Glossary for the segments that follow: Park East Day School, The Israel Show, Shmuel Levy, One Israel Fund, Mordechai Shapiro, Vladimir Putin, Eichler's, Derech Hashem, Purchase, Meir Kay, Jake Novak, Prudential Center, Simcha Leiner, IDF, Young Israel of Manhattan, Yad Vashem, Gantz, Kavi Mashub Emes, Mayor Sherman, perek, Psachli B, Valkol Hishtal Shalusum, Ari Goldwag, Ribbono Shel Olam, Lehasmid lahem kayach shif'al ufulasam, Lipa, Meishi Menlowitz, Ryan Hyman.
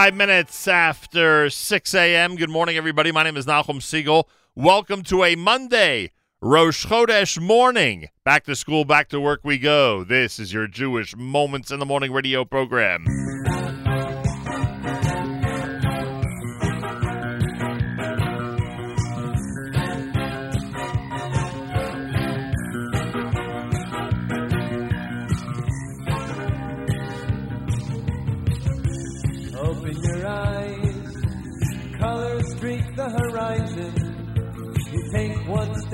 5 minutes after 6 a.m. Good morning, everybody. My name is Nachum Segal. Welcome to a Monday, Rosh Chodesh morning. Back to school, back to work we go. This is your Jewish Moments in the Morning radio program.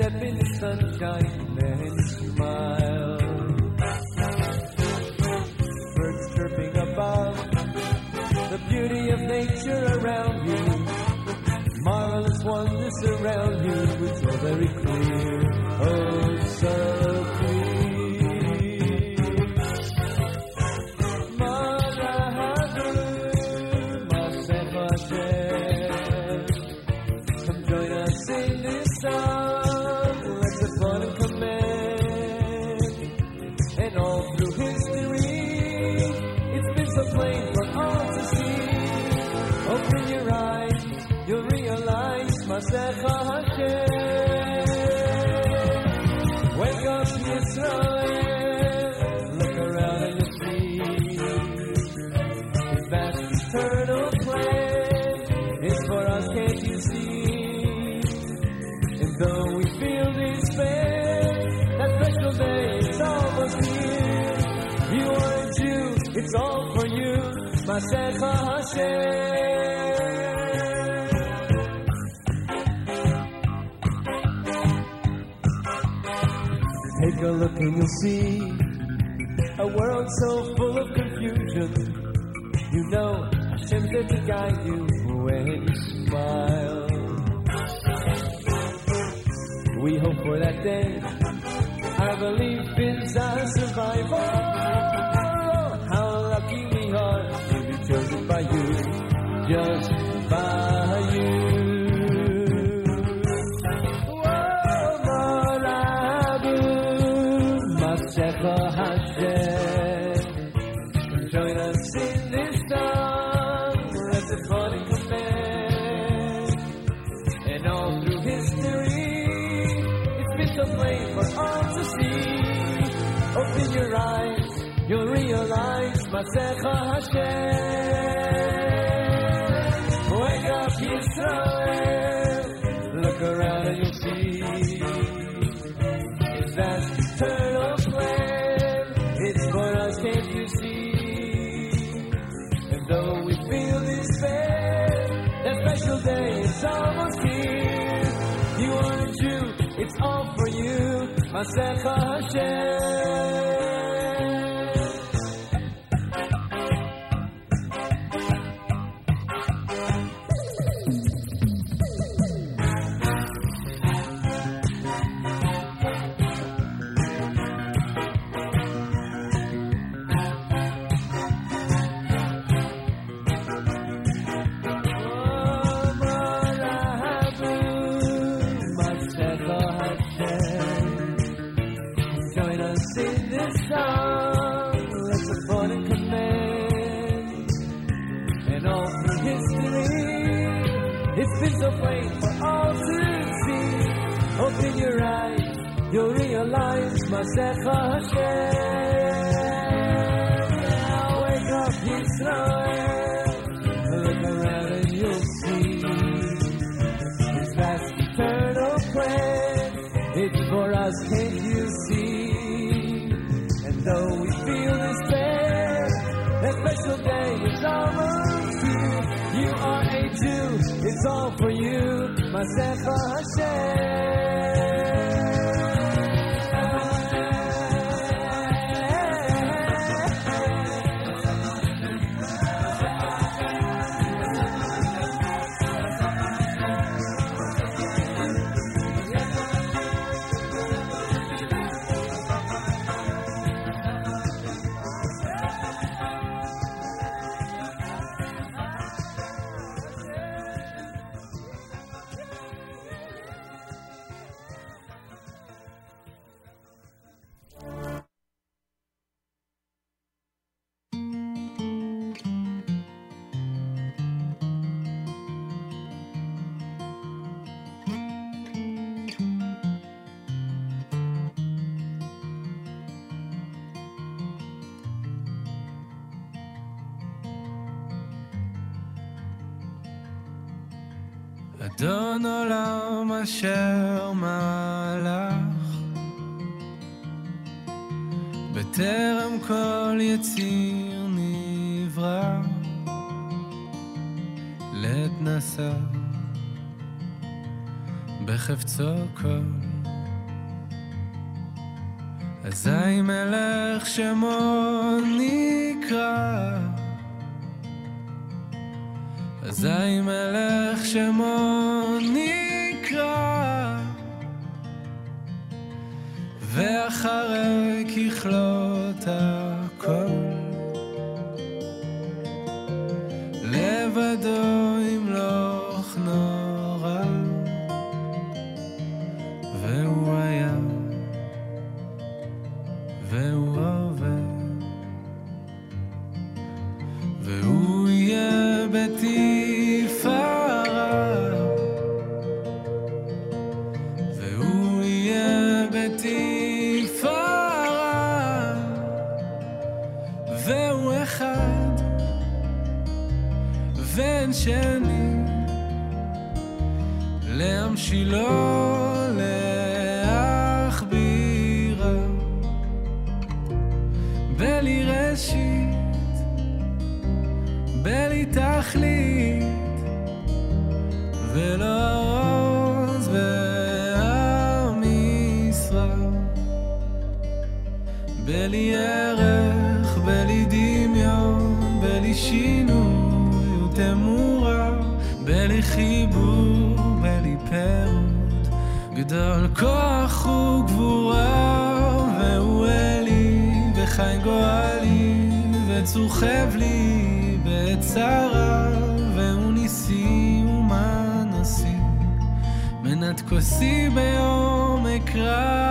had been sunshine and smiles. Birds chirping above, the beauty of nature around you, marvelous wonders around you, which are very clear, oh so clear. It's all for you, Masecha Hashem. Take a look and you'll see a world so full of confusion. You know Hashem's there to guide you when you smile. We hope for that day. I believe it's our survival. Chosen by you, just by you. Oh, Morabu, Masecha Hashem. Join us in this song, let the body command. And all through history, it's been so plain for all to see. Open your eyes, you'll realize Masecha Hashem. Wake up Yisrael, look around and you'll see it's that eternal plan, it's for us, can't you see? And though we feel despair, that special day is almost here. You are a Jew, it's all for you, Masecha Hashem. אדון עולם אשר מלך בטרם כל יציר נברא לעת נשא בחפצו כל אזי מלך שמו נקרא, אזי מלך שמו נקרא, ואחרי ככלות הכל, לבדו ימלוך נורא, והוא היה והוא עובר, והוא יהיה בתפארה, והוא יהיה בתפארה, והוא אחד ואין שני, להמשילו להחבירה, בלי ראשית, בלי תכלית, ולא עוז והמשרה, בלי ערך, בלי דמיון, בלי שינוי ותמורה, בלי חיבור, בלי פירוט, גדול כוח וגבורה, והוא אלי וחי גואלי וצורחב לי בצרה, והוא ניסי ומנסי מנת כוסי ביום אקרא.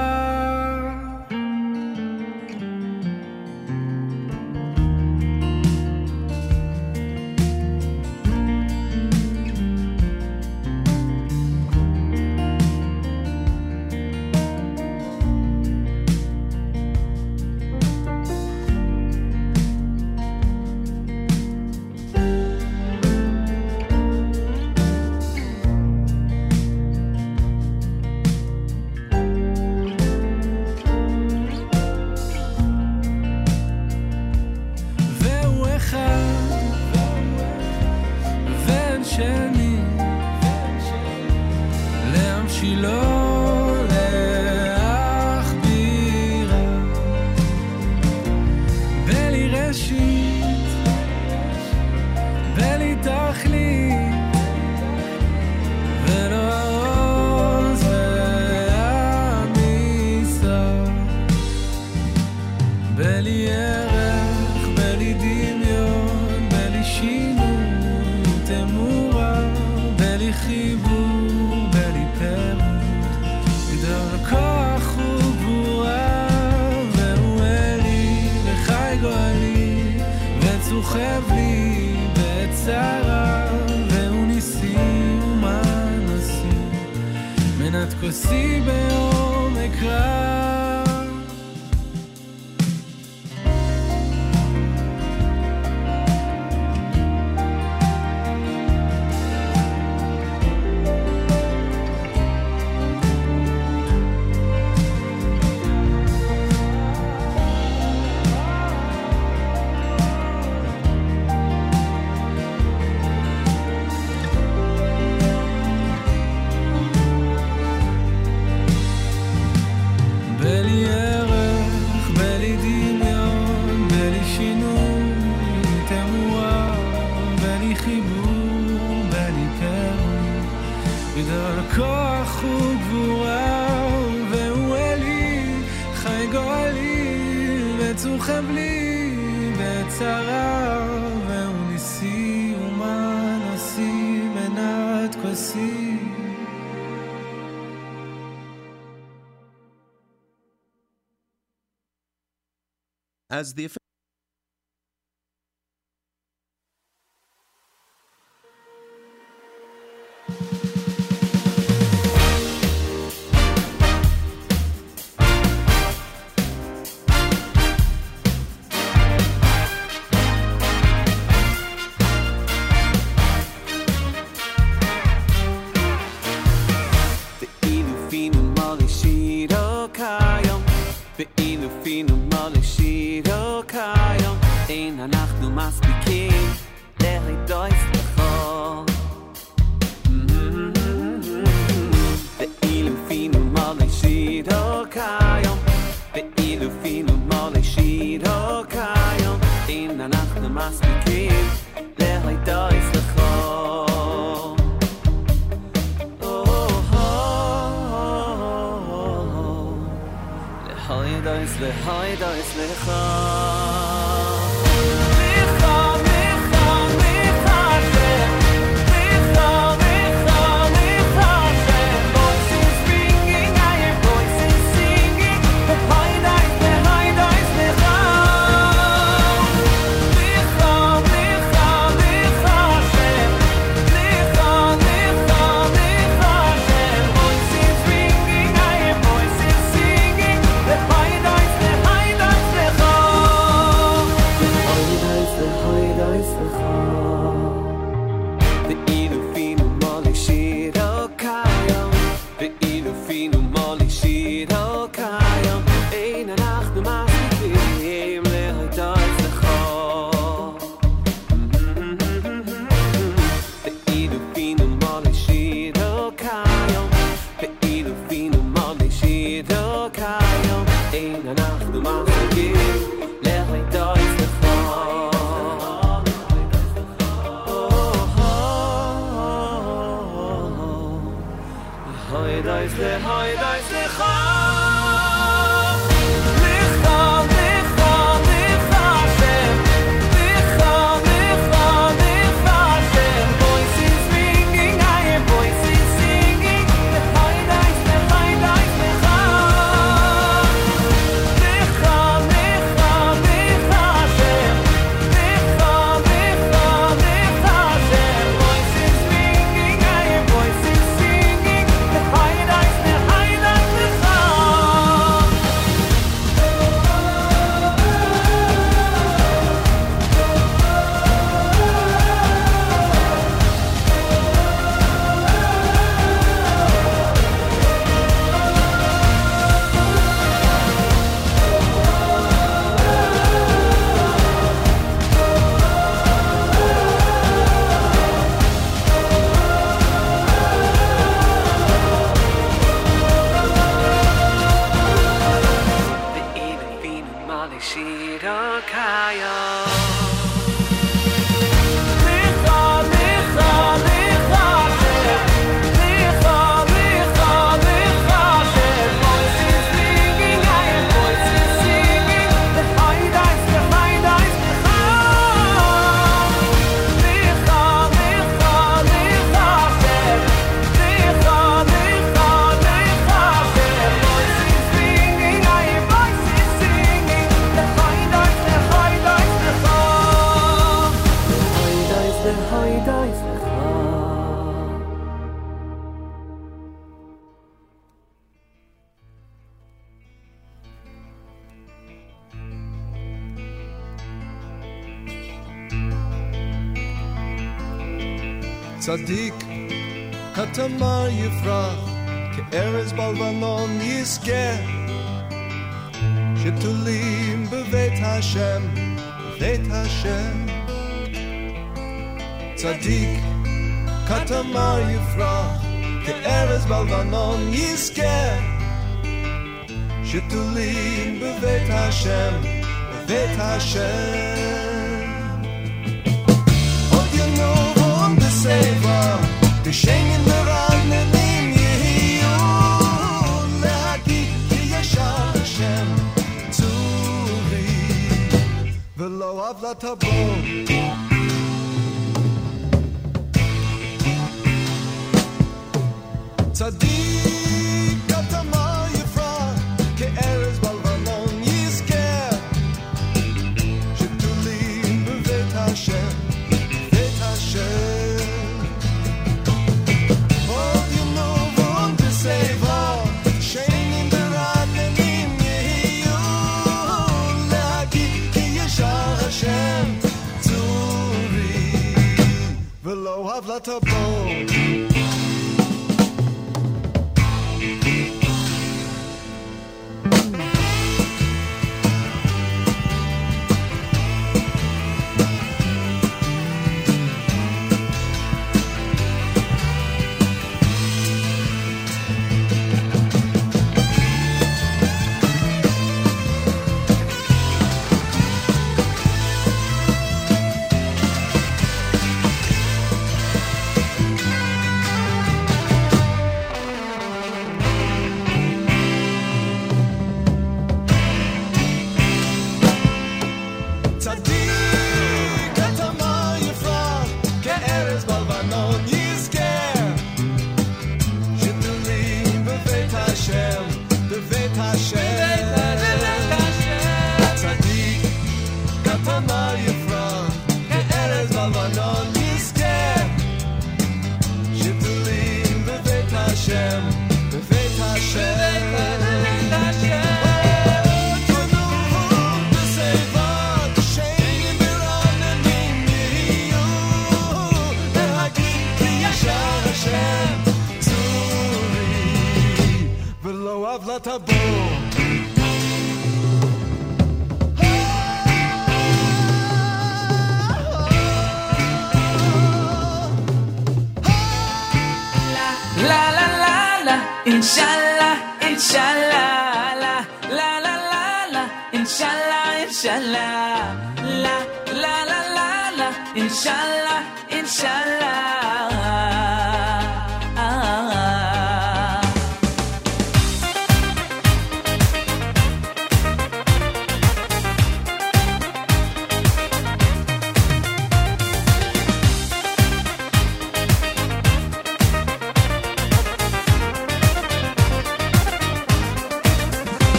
As the צדיק, כתמר יפרח, כארז בלבנון יזכה, שתולים בבית השם, בבית השם. צדיק, כתמר יפרח, כארז בלבנון יזכה, שתולים בבית השם, בבית השם. The shame in the run and in you Laki Yashashem to be the law of the taboo Sadiq Katama Yafra K Eris Balvanon is care should to leave the Vetashem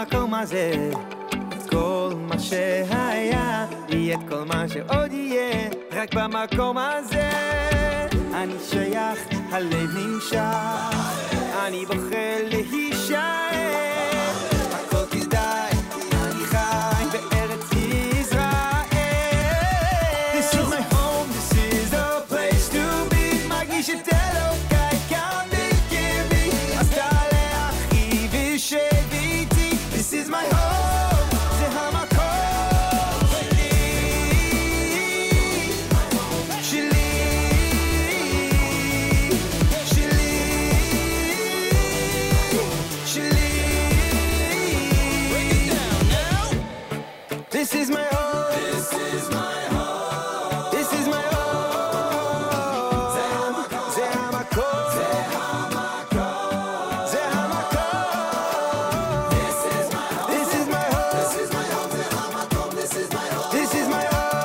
המקום הזה את כל מה שהיה יהיה את כל מה שעוד יהיה רק במקום הזה אני שייך, הלב נמשך אני בוחר להישאר הכל כדאי, אני חי בארץ ישראל This is my home, this is the place to be מרגיש את אלוקיי כאן בקרבי אז תעלה אחי ושב איתי This is my home, זה המקום שלי This is my home. This is my home. This is my home. Ze hamakom. Ze hamakom. Ze hamakom. This is my home. This is my home. This is my home. Ze hamakom. This is my home.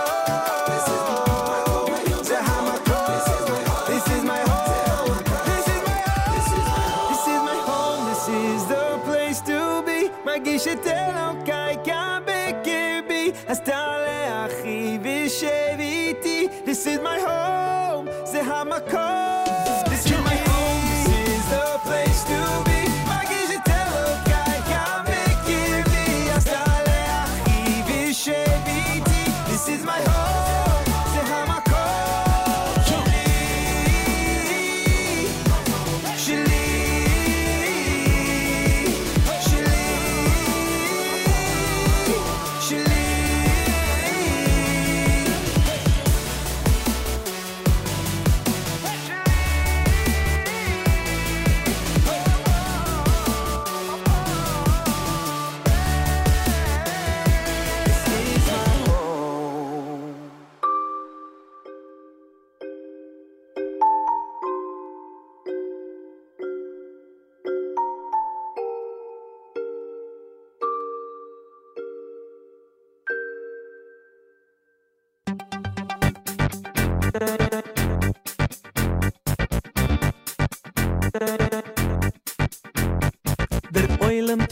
This is my home. This is my home. Ze hamakom. This is my home. This is my home. This is my home. This is my home. This is the place to be. My gishetelom kaikam. אז תעלה אחי ושב איתי This is my home, זה המקום This is my home, this is the place to be מרגיש את אלוקיי גם בקרבי אז תעלה אחי ושב איתי This is my home, זה המקום שלי שלי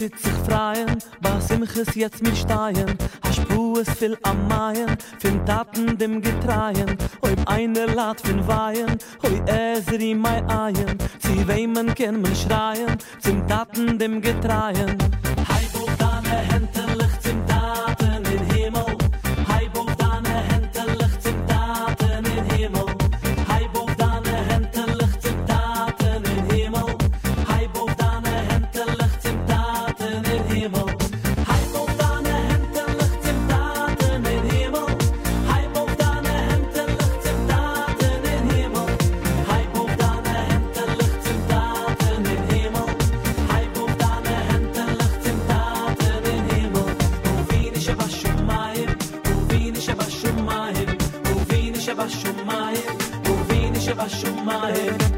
Tit sich freien, was im Chis jetzt mit Steien, Haschpu es viel am Maien, fin Taten dem Getreien, oib eine Lad fin Weihen, oi Ezer in mei Eien, zi weimen ken men schreien, zim Taten dem Getreien. Heibo dane Hände licht zim Taten in Himmel, Heibo dane Hände licht zim Taten in Himmel, Heibo dane Hände licht zim Taten in Himmel, Heibo dane Hände licht zim Taten in Himmel.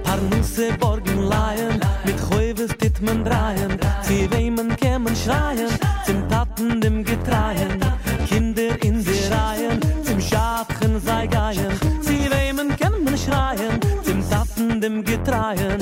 Parnuse borgen laien mit Heuves dit man dreien sie wemen kämen schreien zum Taten dem Getreien Kinder in der Reihen zum Schafen sei geien sie wemen kämen schreien zum Taten dem Getreien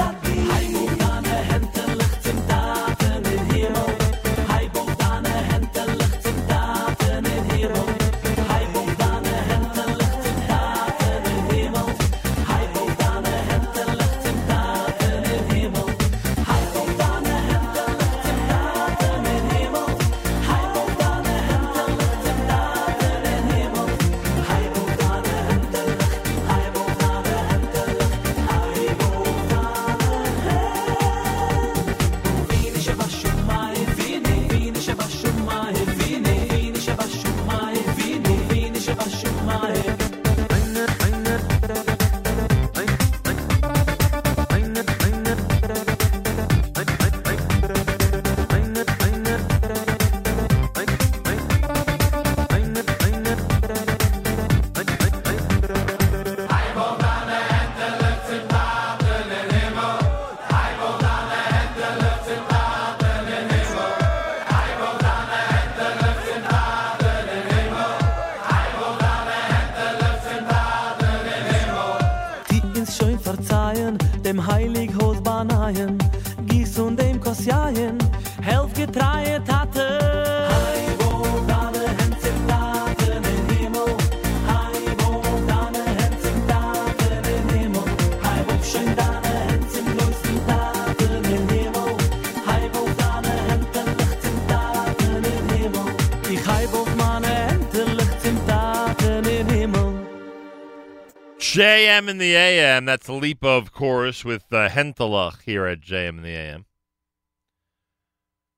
JM in the AM. That's Lipa, of course, with Hentelach here at JM in the AM.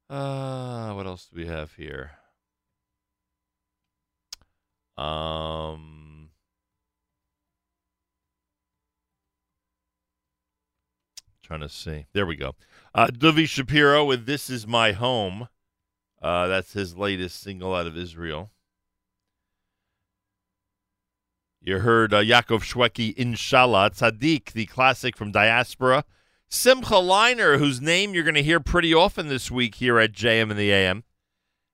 What else do we have here? Trying to see. There we go. Dovey Shapiro with This Is My Home. That's his latest single out of Israel. You heard Yaakov Shweki, Inshallah. Tzaddik, the classic from Diaspora. Simcha Leiner, whose name you're going to hear pretty often this week here at JM and the AM.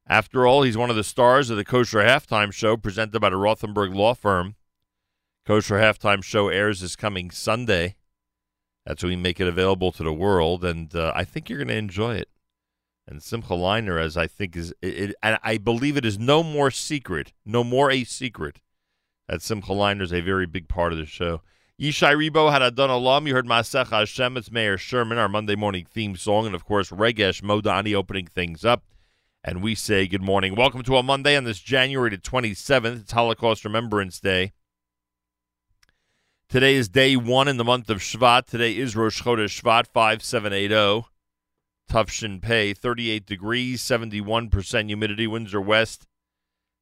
After all, he's one of the stars of the Kosher Halftime Show, presented by the Rothenberg Law Firm. Kosher Halftime Show airs this coming Sunday. That's when we make it available to the world, and I think you're going to enjoy it. And Simcha Leiner, as I think is, and I believe it is no more a secret. That Simcha Leiner is a very big part of the show. Yishai Rebo had Adon Olam. You heard Masech Hashem. It's Mayor Sherman, our Monday morning theme song. And, of course, Regesh Modani opening things up. And we say good morning. Welcome to a Monday on this January the 27th. It's Holocaust Remembrance Day. Today is day one in the month of Shvat. Today is Rosh Chodesh Shvat 5780. Tufshin Pei, 38 degrees, 71% humidity. Winds are west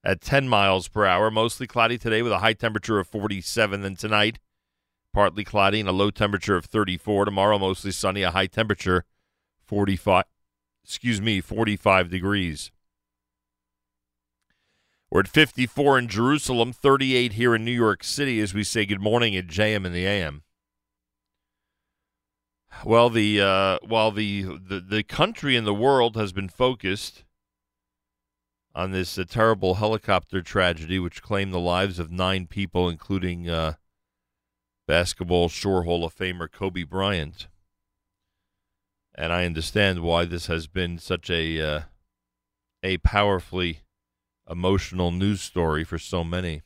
at 10 miles per hour. Mostly cloudy today with a high temperature of 47. Then tonight, partly cloudy and a low temperature of 34. Tomorrow, mostly sunny, a high temperature 45 degrees. We're at 54 in Jerusalem, 38 here in New York City as we say good morning at JM and the AM. Well, the country and the world has been focused on this terrible helicopter tragedy, which claimed the lives of 9 people, including basketball Shore Hall of Famer Kobe Bryant. And I understand why this has been such a powerfully emotional news story for so many.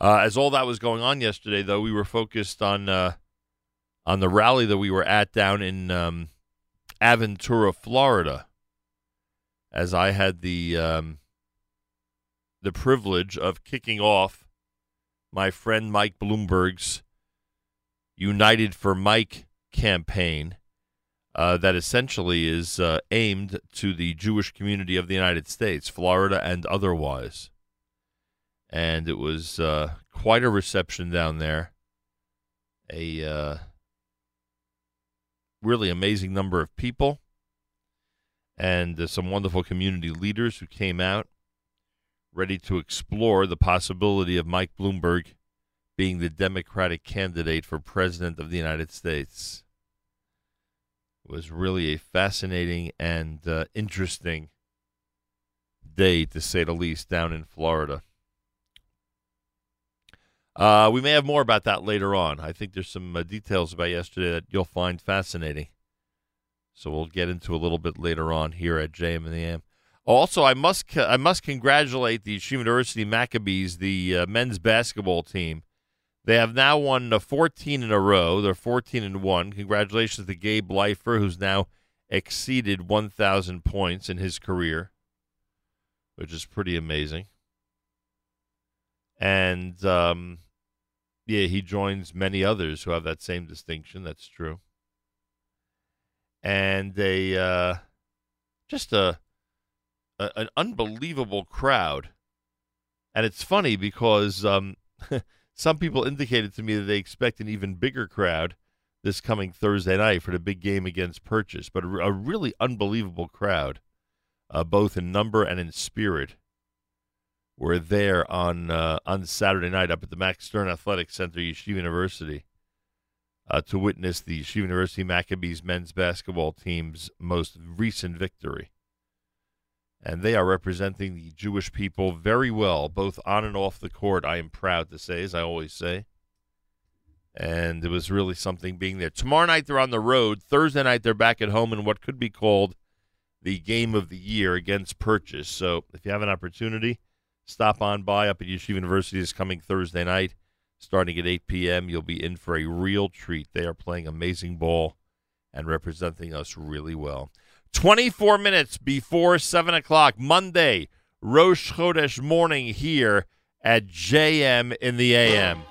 As all that was going on yesterday, though, we were focused on the rally that we were at down in Aventura, Florida, as I had the privilege of kicking off my friend Mike Bloomberg's United for Mike campaign that essentially is aimed to the Jewish community of the United States, Florida and otherwise. And it was quite a reception down there. A really amazing number of people and some wonderful community leaders who came out ready to explore the possibility of Mike Bloomberg being the Democratic candidate for President of the United States. It was really a fascinating and interesting day, to say the least, down in Florida. We may have more about that later on. I think there's some details about yesterday that you'll find fascinating. So we'll get into a little bit later on here at JM and the AM. Also, I must congratulate the Yeshiva University Maccabees, the men's basketball team. They have now won 14 in a row. They're 14-1. Congratulations to Gabe Leifer, who's now exceeded 1,000 points in his career, which is pretty amazing. And, he joins many others who have that same distinction. That's true. And an unbelievable crowd. And it's funny because some people indicated to me that they expect an even bigger crowd this coming Thursday night for the big game against Purchase. But a really unbelievable crowd, both in number and in spirit, were there on Saturday night up at the Max Stern Athletic Center, Yeshiva University, to witness the Yeshiva University Maccabees men's basketball team's most recent victory. And they are representing the Jewish people very well, both on and off the court, I am proud to say, as I always say. And it was really something being there. Tomorrow night they're on the road. Thursday night they're back at home in what could be called the game of the year against Purchase. So if you have an opportunity, stop on by up at Yeshiva University this coming Thursday night. Starting at 8 p.m., you'll be in for a real treat. They are playing amazing ball and representing us really well. 24 minutes before 7 o'clock, Monday, Rosh Chodesh morning here at JM in the AM.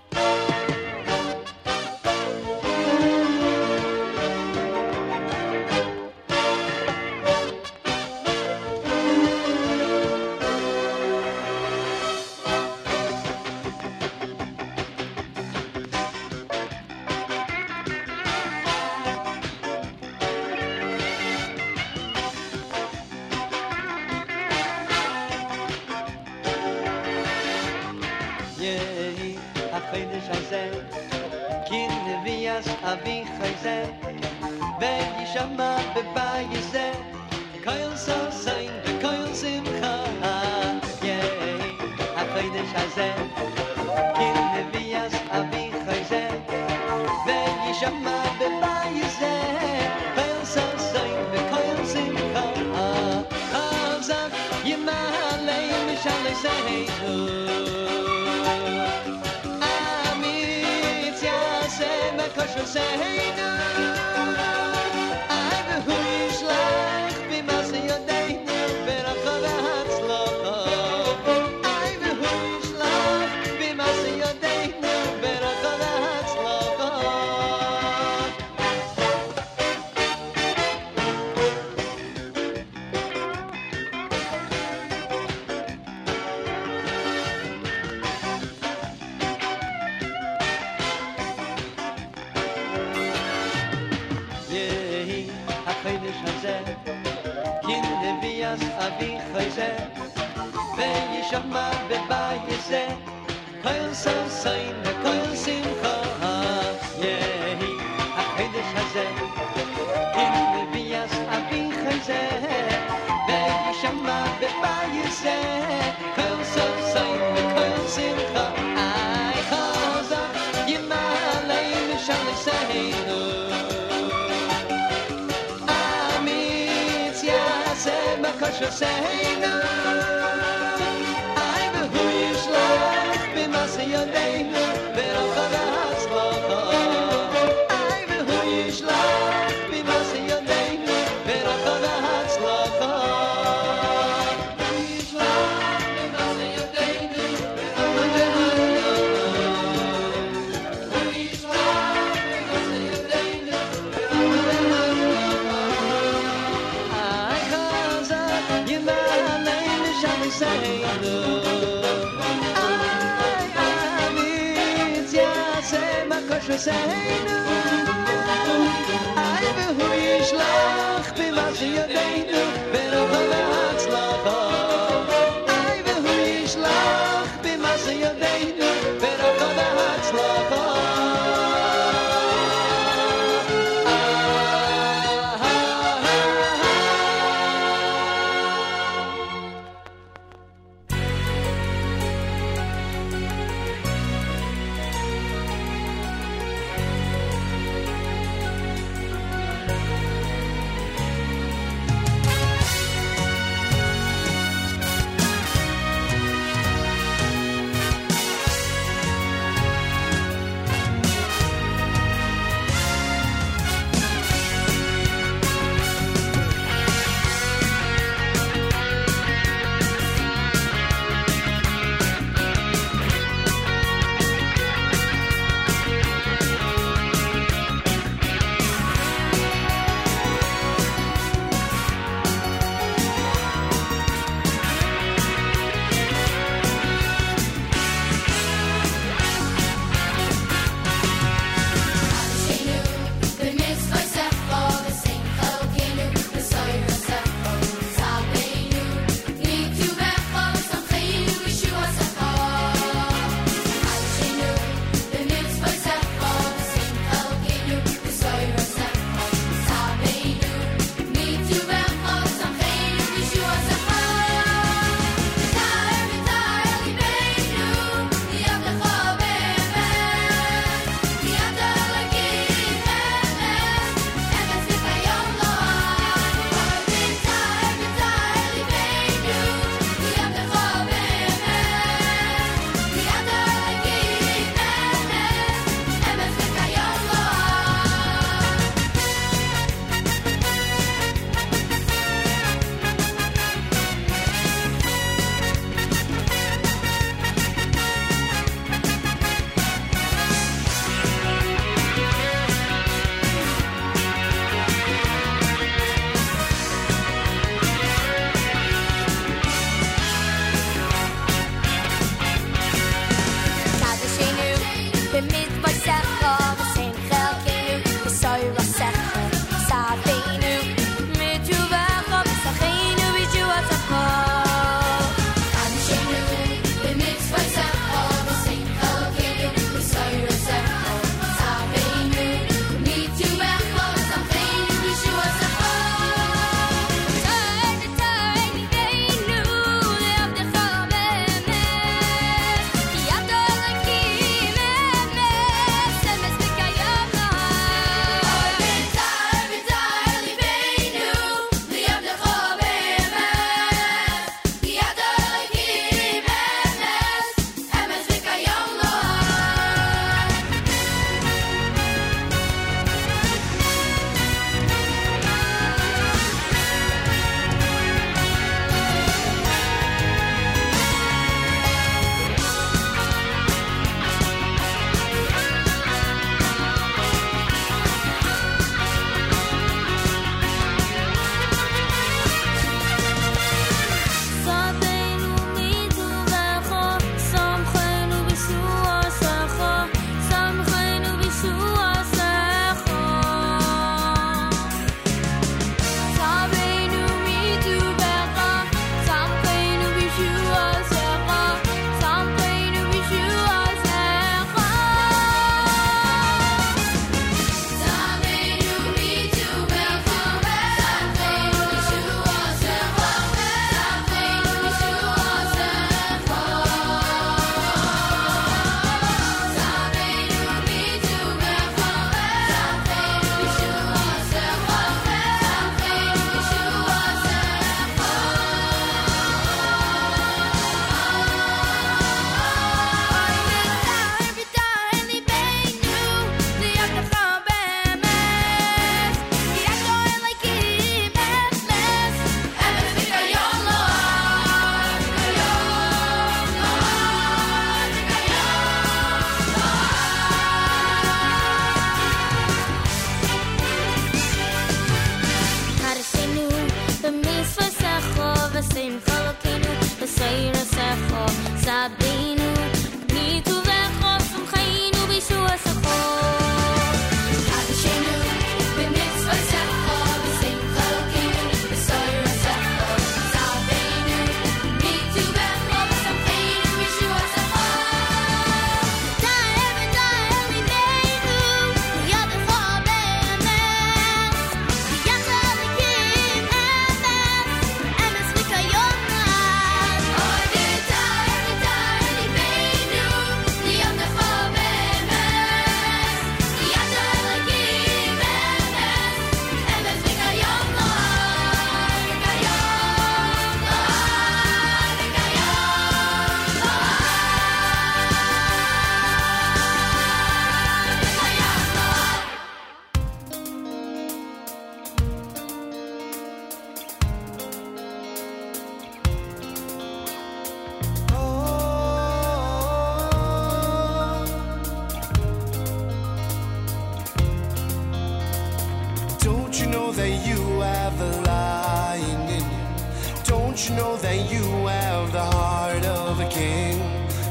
you have the heart of a king?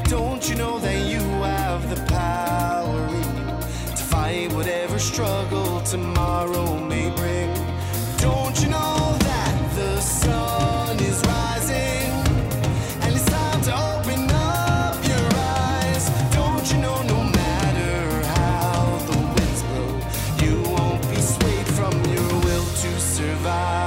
Don't you know that you have the power to fight whatever struggle tomorrow may bring? Don't you know that the sun is rising and it's time to open up your eyes? Don't you know no matter how the winds blow, you won't be swayed from your will to survive?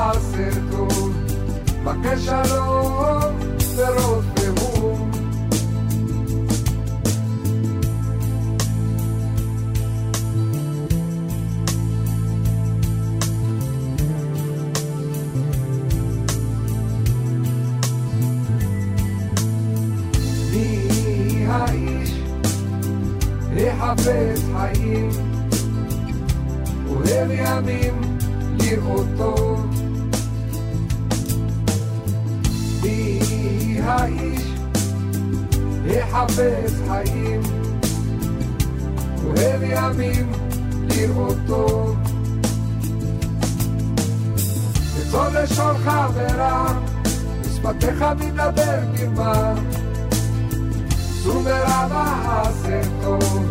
הסרטון בקש שלום ורוב והום מי האיש יחפש חיים אוהב ימים לראות טוב מי האיש יחפש חיים אוהב ימים לראות טוב בצור לשונך ורע משפתך מדבר קרבה סור ורבה עשר טוב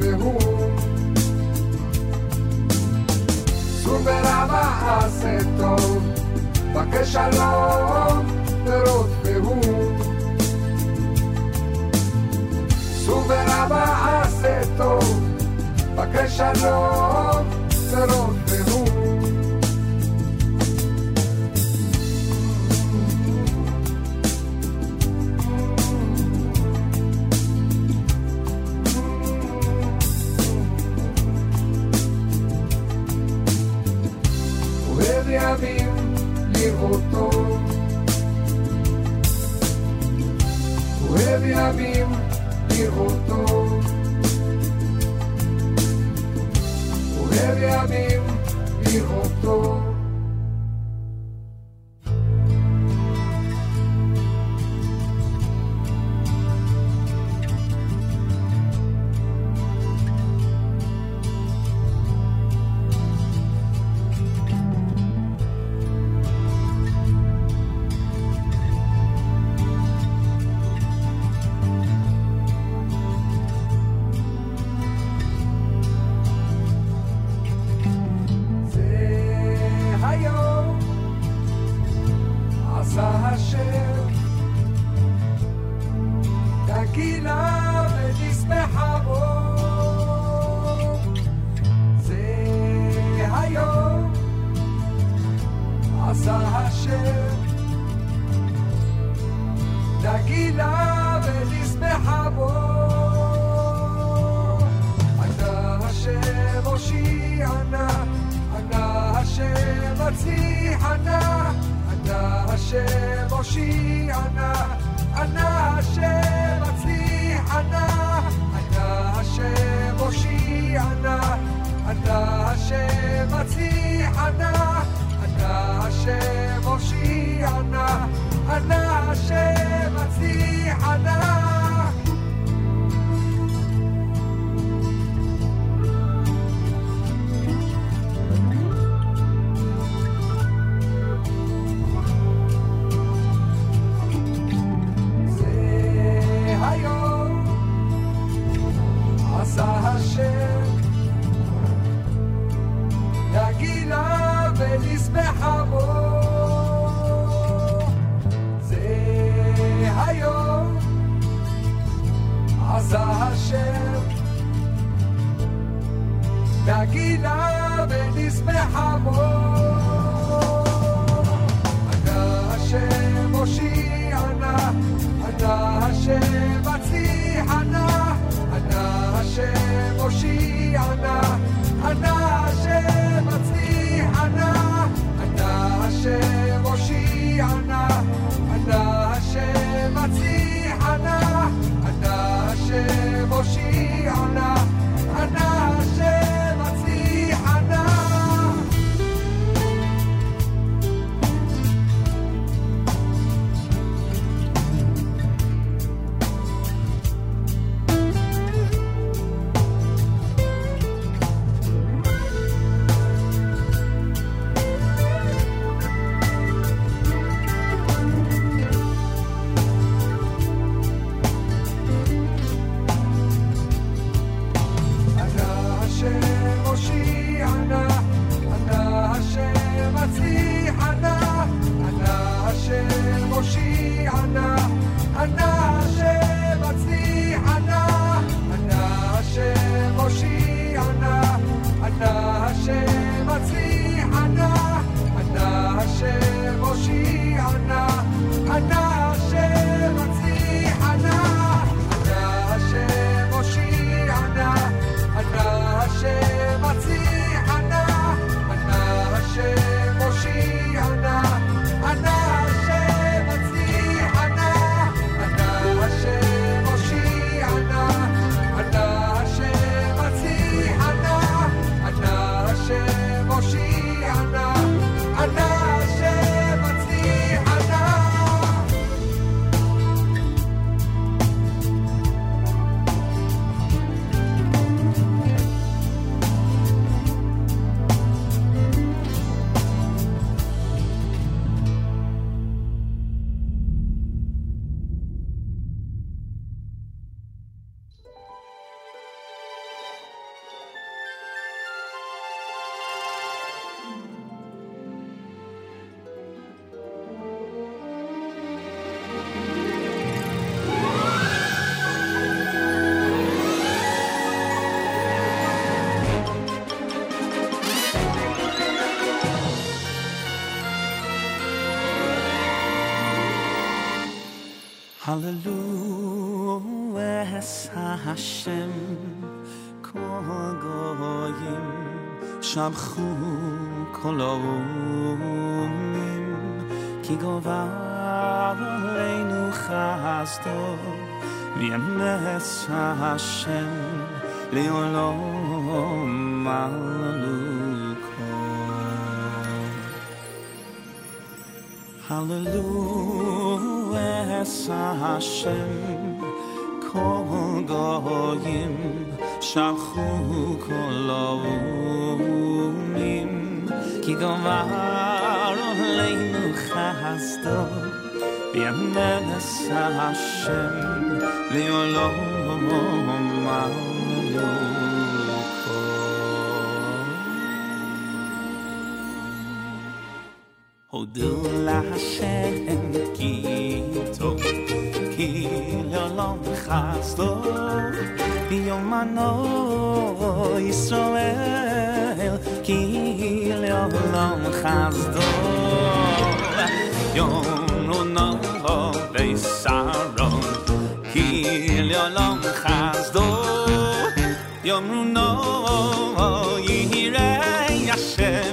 והום סור ורע עשה טוב בקש שלום ורוד והום סור ורע עשה טוב, בקש שלום ורוב והום. אוהב ימים לראות טוב, אוהב ימים אותו אוהב ימים לראותו This behavo. Hallelu es Hashem kol goyim shamchu kol umim ki govar leinu chasdo v'yemes Hashem le'olom hallelu kol hallelu es Hashem kol goyim shamchu kol umim ki govar leinu chasdo v'yemes Hashem le'olom hallelu. Hodu laHashem ki tov, ki leolam chasdo, biyomano Yisrael, ki leolam chasdo, yonuno beisaron, ki leolam chasdo, yonuno yirei Hashem.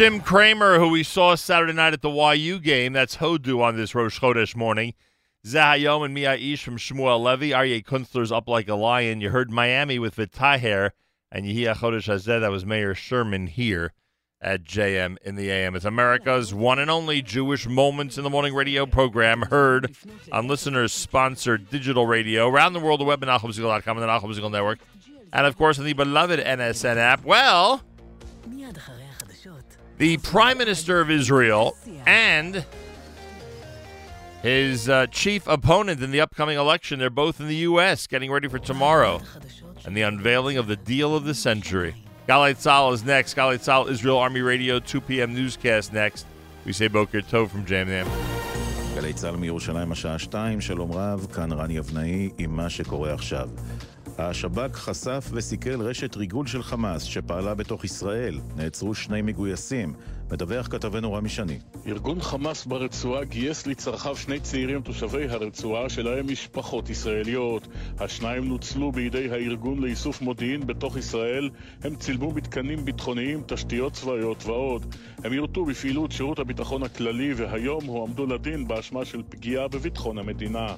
Jim Cramer, who we saw Saturday night at the YU game, that's Hodu on this Rosh Chodesh morning. Zahayom and Mia Ish from Shmuel Levy. Aryeh Kunstler's Up Like a Lion. You heard Miami with Vitaher and Yehia Chodesh Hazeh. That was Mayor Sherman here at JM in the AM. It's America's one and only Jewish Moments in the Morning radio program, heard on listeners-sponsored digital radio around the world, the web at NachumSegal.com and the Nachum Segal Network. And, of course, on the beloved NSN app. Well, the Prime Minister of Israel and his chief opponent in the upcoming election, they're both in the U.S. getting ready for tomorrow and the unveiling of the deal of the century. Galait Sal is next. Galait Sal, Israel Army Radio, 2 p.m. newscast next. We say Boker Tov from Jam Nam. גלי צה"ל מירושלים השעה 2, שלום רב, כאן רני אבנאי עם מה שקורה עכשיו. השב"כ חשף וסיכל רשת ריגול של חמאס שפעלה בתוך ישראל. נעצרו 2 מגויסים. מדווח כתבנו רמי שני. ארגון חמאס ברצועה גייס לצרכיו 2 צעירים תושבי הרצועה שלהם משפחות ישראליות. השניים נוצלו בידי הארגון לאיסוף מודיעין בתוך ישראל. הם צילמו מתקנים ביטחוניים, תשתיות צבאיות ועוד. הם יורטו בפעילות שירות הביטחון הכללי והיום הועמדו לדין באשמה של פגיעה בביטחון המדינה.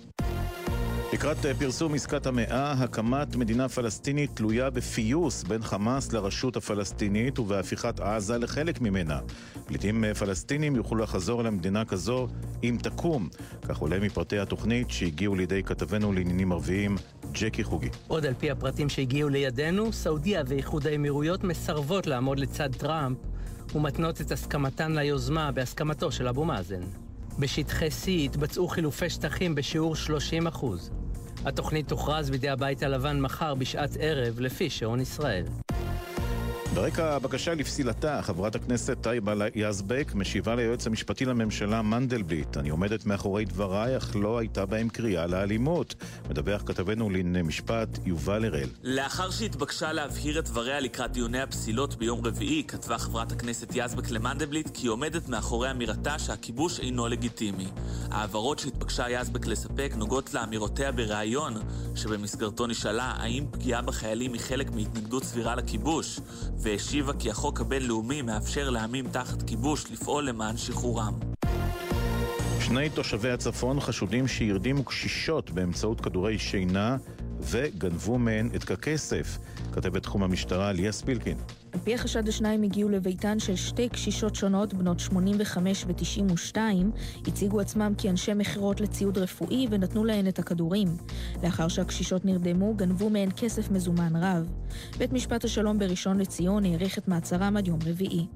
לקראת פרסום עסקת המאה, הקמת מדינה פלסטינית תלויה בפיוס בין חמאס לרשות הפלסטינית ובהפיכת עזה לחלק ממנה. פליטים פלסטינים יוכלו לחזור למדינה כזו אם תקום. כך עולה מפרטי התוכנית שהגיעו לידי כתבנו לעניינים ערביים, ג'קי חוגי. עוד על פי הפרטים שהגיעו לידינו, סעודיה ואיחוד האמירויות מסרבות לעמוד לצד טראמפ ומתנות את הסכמתן ליוזמה בהסכמתו של אבו מאזן. בשטחי C התבצעו חילופי שטחים בשיעור 30%. התוכנית תוכרז בידי הבית הלבן מחר בשעת ערב לפי שעון ישראל. ברקע הבקשה לפסילתה, חברת הכנסת טייבה יזבק משיבה ליועץ המשפטי לממשלה מנדלבליט. אני עומדת מאחורי דבריי, אך לא הייתה בהם קריאה לאלימות. מדווח כתבנו לענייני משפט יובל הרל. לאחר שהתבקשה להבהיר את דבריה לקראת דיוני הפסילות ביום רביעי, כתבה חברת הכנסת יזבק למנדלבליט כי עומדת מאחורי אמירתה שהכיבוש אינו לגיטימי. העברות שהתבקשה יזבק לספק נוגעות לאמירותיה בראיון, שבמסגרתו נשאלה האם פגיעה בחיילים היא חלק מהתנגדות סבירה לכיבוש, והשיבה כי החוק הבינלאומי מאפשר לעמים תחת כיבוש לפעול למען שחרורם. שני תושבי הצפון חשודים שירדימו קשישות באמצעות כדורי שינה וגנבו מהן את הכסף. כתבת תחום המשטרה ליה ספילקין. על פי החשד, השניים הגיעו לביתן של שתי קשישות שונות, בנות 85 ו-92, הציגו עצמם כאנשי מחירות לציוד רפואי ונתנו להן את הכדורים. לאחר שהקשישות נרדמו, גנבו מהן כסף מזומן רב. בית משפט השלום בראשון לציון העריך את מעצרם עד יום רביעי.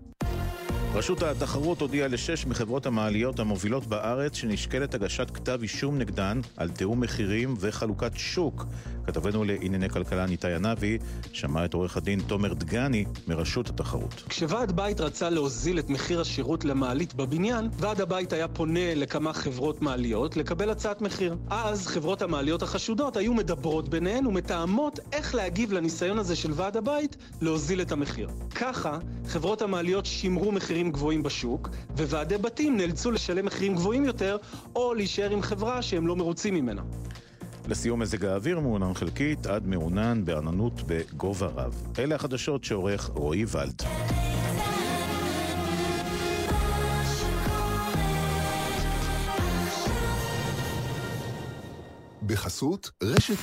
רשות התחרות הודיעה לשש מחברות המעליות המובילות בארץ שנשקלת הגשת כתב אישום נגדן על תיאום מחירים וחלוקת שוק. כתבנו לענייני כלכלה ניתאי ענבי שמע את עורך הדין תומר דגני מרשות התחרות. כשוועד בית רצה להוזיל את מחיר השירות למעלית בבניין, ועד הבית היה פונה לכמה חברות מעליות לקבל הצעת מחיר. אז חברות המעליות החשודות היו מדברות ביניהן ומתאמות איך להגיב לניסיון הזה של ועד הבית להוזיל את המחיר. ככה חברות המעליות שימרו מחירים גבוהים בשוק, וועדי בתים נאלצו לשלם מחירים גבוהים יותר, או להישאר עם חברה שהם לא מרוצים ממנה. לסיום, מזג האוויר מעונן חלקית עד מעונן בעננות בגובה רב. אלה החדשות שעורך רועי ולט. בחסות רשת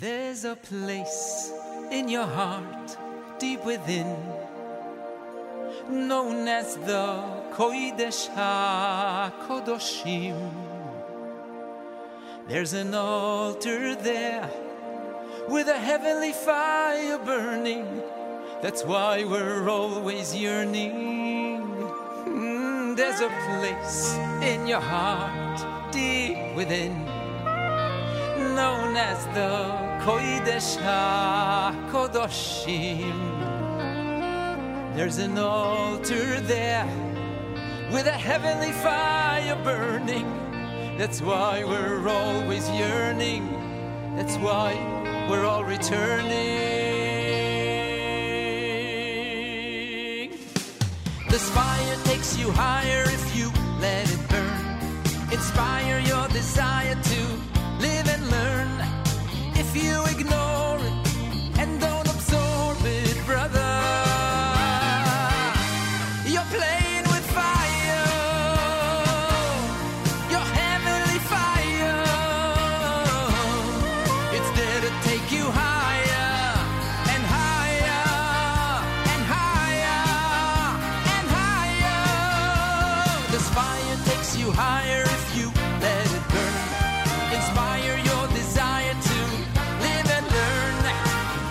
There's a place in your heart, deep within, known as the Kodesh HaKodoshim. There's an altar there, with a heavenly fire burning. That's why we're always yearning. There's a place in your heart, deep within, known as the Kodesh HaKodoshim. There's an altar there with a heavenly fire burning. That's why we're always yearning. That's why we're all returning. This fire takes you higher if you let it burn. Inspire your desire to live and learn. If you ignore it and don't absorb it, brother, you're playing with fire, your heavenly fire. It's there to take you higher and higher and higher and higher. This fire takes you higher if you let it burn. Inspire your desire to live and learn.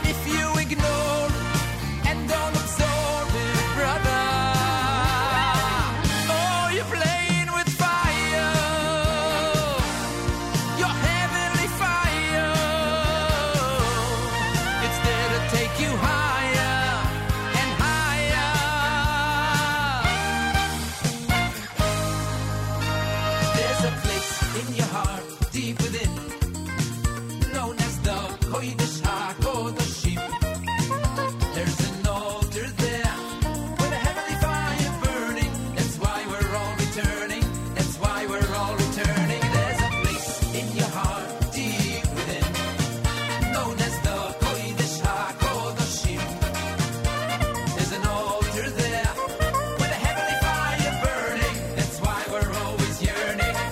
If you ignore and don't absorb it, brother, oh, you're playing with fire, your heavenly fire. It's there to take you higher and higher. There's a place in your heart, deep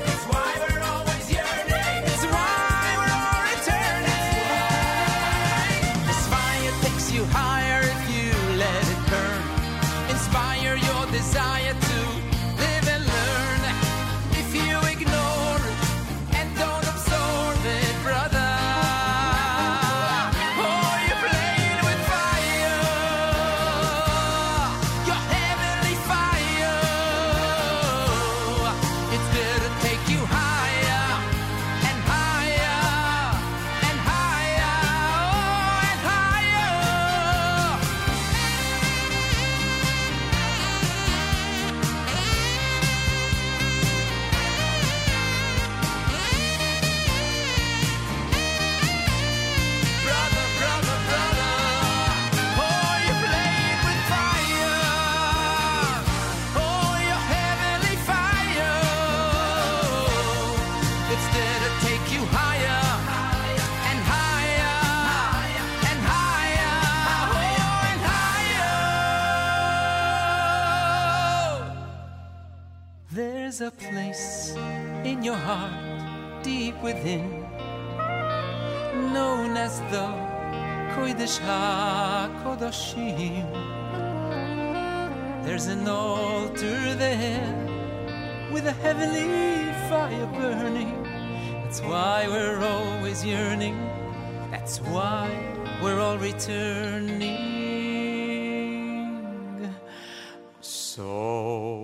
within, known as the Kodesh HaKodoshim. There's an altar there with a heavenly fire burning. That's why we're all returning. That's why we're all returning. There's a place in your heart, deep within, known as the Kodesh HaKodoshim. There's an altar there with a heavenly fire burning. That's why we're always yearning. That's why we're always yearning. That's why we're all returning.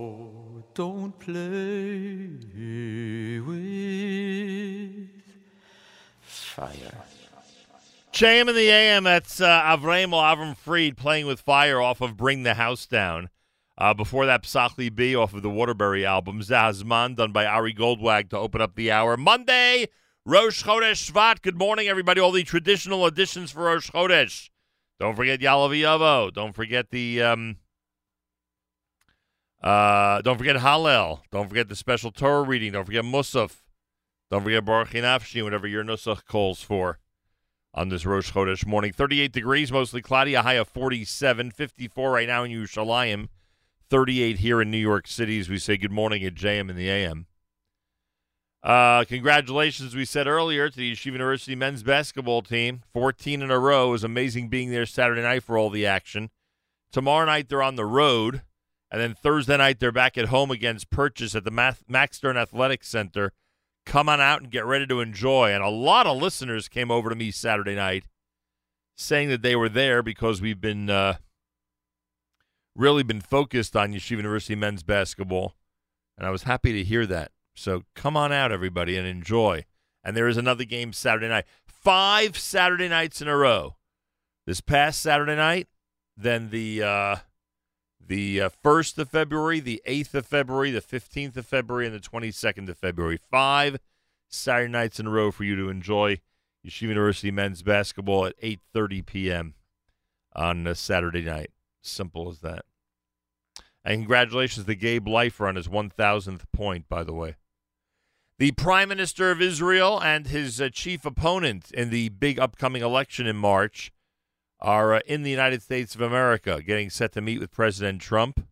This fire takes you higher if you let it burn. Inspire your desire to live and learn. If you ignore it and don't absorb it, brother, oh, you're playing with fire, your heavenly fire. It's there to take you higher and higher and higher, oh, and higher. Brother, brother, brother, oh, you're playing with fire, oh, your heavenly fire. It's there to take you higher and higher and higher, oh, and higher. There's a place in your heart, deep within, known as the Kodesh HaKodoshim. There's an altar there with a heavenly fire burning. That's why we're always yearning. That's why we're all returning. So don't play with fire. JM in the AM, that's Avremel Fried playing with fire off of Bring the House Down. Before that, Psachli B off of the Waterbury album, Zahazman, done by Ari Goldwag to open up the hour. Monday, Rosh Chodesh Shvat. Good morning, everybody. All the traditional additions for Rosh Chodesh. Don't forget Yalav Yavo. Don't forget the don't forget Hallel. Don't forget the special Torah reading. Don't forget Musaf. Don't forget Baruch Hinafshi, whatever your Nusach calls for on this Rosh Chodesh morning. 38 degrees, mostly cloudy, a high of 47, 54 right now in Yerushalayim, 38 here in New York City as we say good morning at JM in the AM. Congratulations, we said earlier, to the Yeshiva University men's basketball team. 14 in a row. It was amazing being there Saturday night for all the action. Tomorrow night, they're on the road. And then Thursday night, they're back at home against Purchase at the Max Stern Athletic Center. Come on out and get ready to enjoy. And a lot of listeners came over to me Saturday night saying that they were there because we've been really been focused on Yeshiva University men's basketball. And I was happy to hear that. So come on out, everybody, and enjoy. And there is another game Saturday night. 5 Saturday nights in a row. This past Saturday night, then the 1st of February, the 8th of February, the 15th of February, and the 22nd of February. 5 Saturday nights in a row for you to enjoy Yeshiva University men's basketball at 8:30 p.m. on a Saturday night. Simple as that. And congratulations to Gabe Leifer on his 1,000th point, by the way. The Prime Minister of Israel and his chief opponent in the big upcoming election in March are in the United States of America, getting set to meet with President Trump.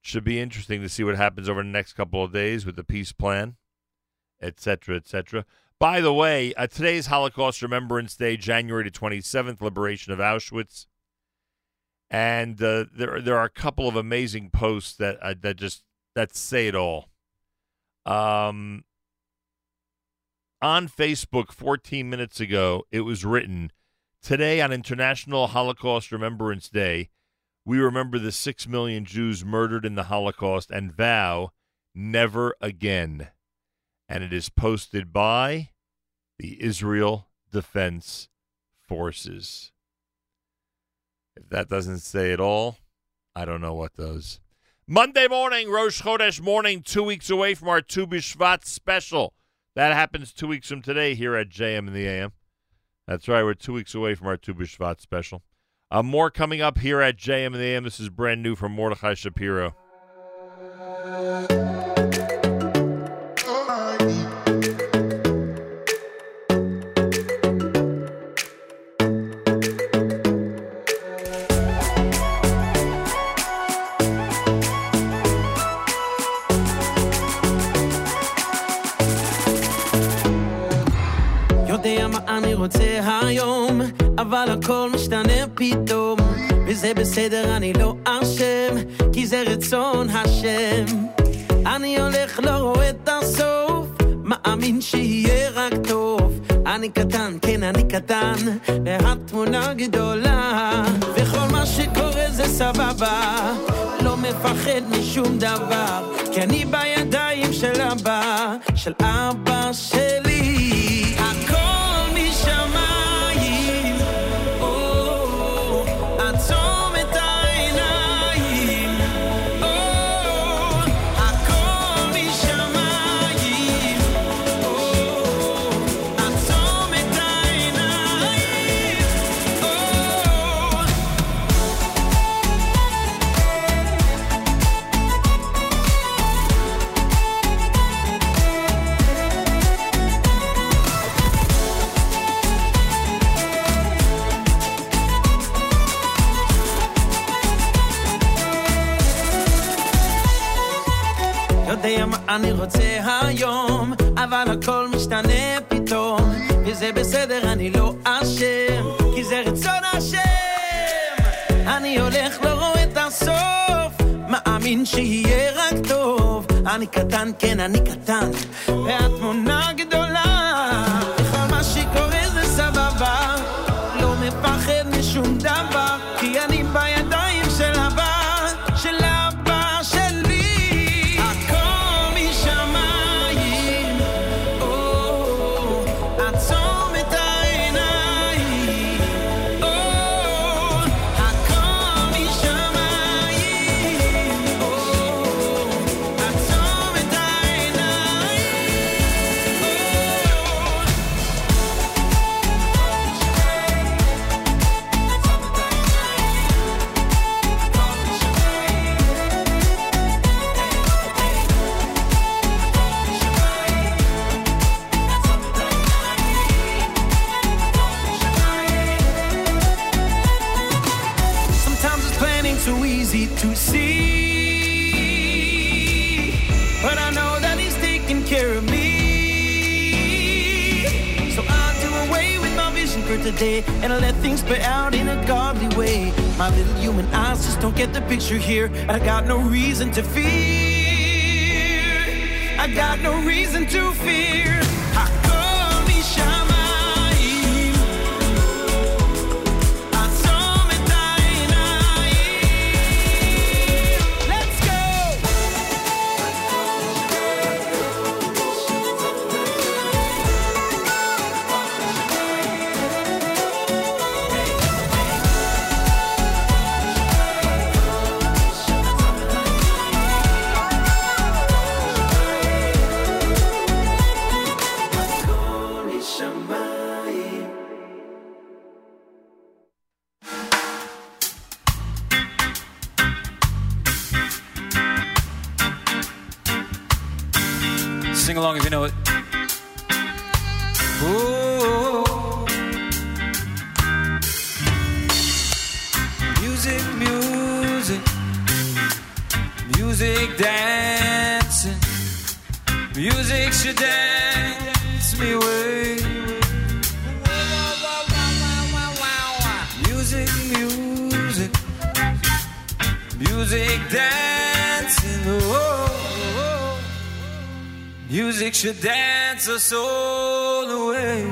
Should be interesting to see what happens over the next couple of days with the peace plan, et cetera, et cetera. By the way, today's Holocaust Remembrance Day, January 27th, liberation of Auschwitz. And there are a couple of amazing posts that say it all. On Facebook 14 minutes ago, it was written, today on International Holocaust Remembrance Day, we remember the 6 million Jews murdered in the Holocaust and vow never again. And it is posted by the Israel Defense Forces. If that doesn't say it all, I don't know what does. Monday morning, Rosh Chodesh morning, 2 weeks away from our Tu B'Shvat special. That happens 2 weeks from today here at JM in the AM. That's right, we're 2 weeks away from our Tu B'Shvat special. More coming up here at JM in the AM. This is brand new from Mordechai Shapiro. רוצה היום, אבל הכל משתנה פתאום, וזה בסדר, אני לא אשם, כי זה רצון השם. אני הולך, לא רואה את הסוף, מאמין שיהיה רק טוב. אני קטן, כן, אני קטן, והתמונה גדולה, וכל מה שקורה זה סבבה, לא מפחד משום דבר, כי אני בידיים של אבא, של אבא שלי. אני רוצה היום, אבל הכל משתנה פתאום, וזה בסדר, אני לא אשם, כי זה רצון השם. אני הולך, לא רואה את הסוף, מאמין שיהיה רק טוב. אני קטן, כן, אני קטן, והתמונה גדולה. כל מה שקורה זה סבבה, לא מפחד משום דבר, כי אני בידיים של הבא, של הבא שלי. word today, and I let things play out in a godly way. My little human eyes just don't get the picture here, and I got no reason to fear. I got no reason to fear. Sing along if you know it. Ooh. Music, music, music dancing. Music should dance me away. Music, music, music dancing. Oh. Music should dance us all away.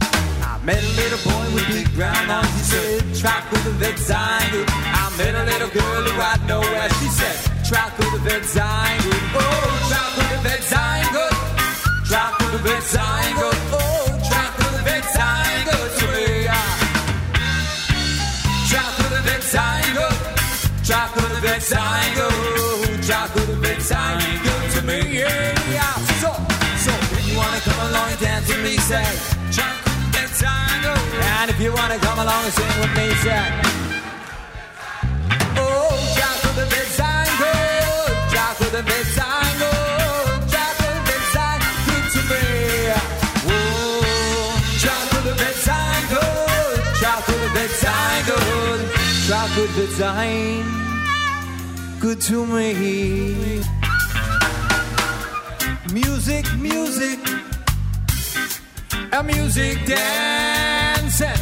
I met a little boy with big brown eyes. He said, "Track with the vets I knew." I met a little girl who I know as she said, "Track with the vets I knew." Oh, track with the vets I knew. Track with the vets I knew. Oh, track with the vets I knew to me. Track with the vets I knew. Track with the vets I knew. Time you good to me, yeah, yeah. So if you wanna come along and dance with me, say track with the tango. And if you wanna come along and sing with me, say oh, track with the tango, track with the tango, track with the tango, good to me. Oh, track with the tango, track with the tango, track with the tango, good to me. Music, music, a music dancing.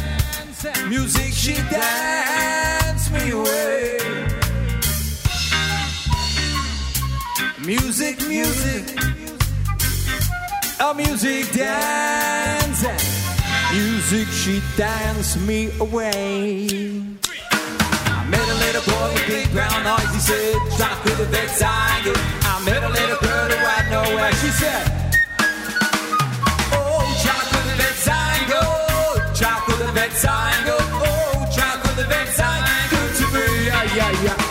Music, she dance me away. Music, music, a music dancing. Music, she dance me away. Met a little boy with big brown eyes. He said, "Track with the vets I knew." I met a little girl who I know where she said, "Oh, track with the vets I knew. Track with the vets I knew. Oh, track with the vets I knew. Good to me, yeah, yeah, yeah.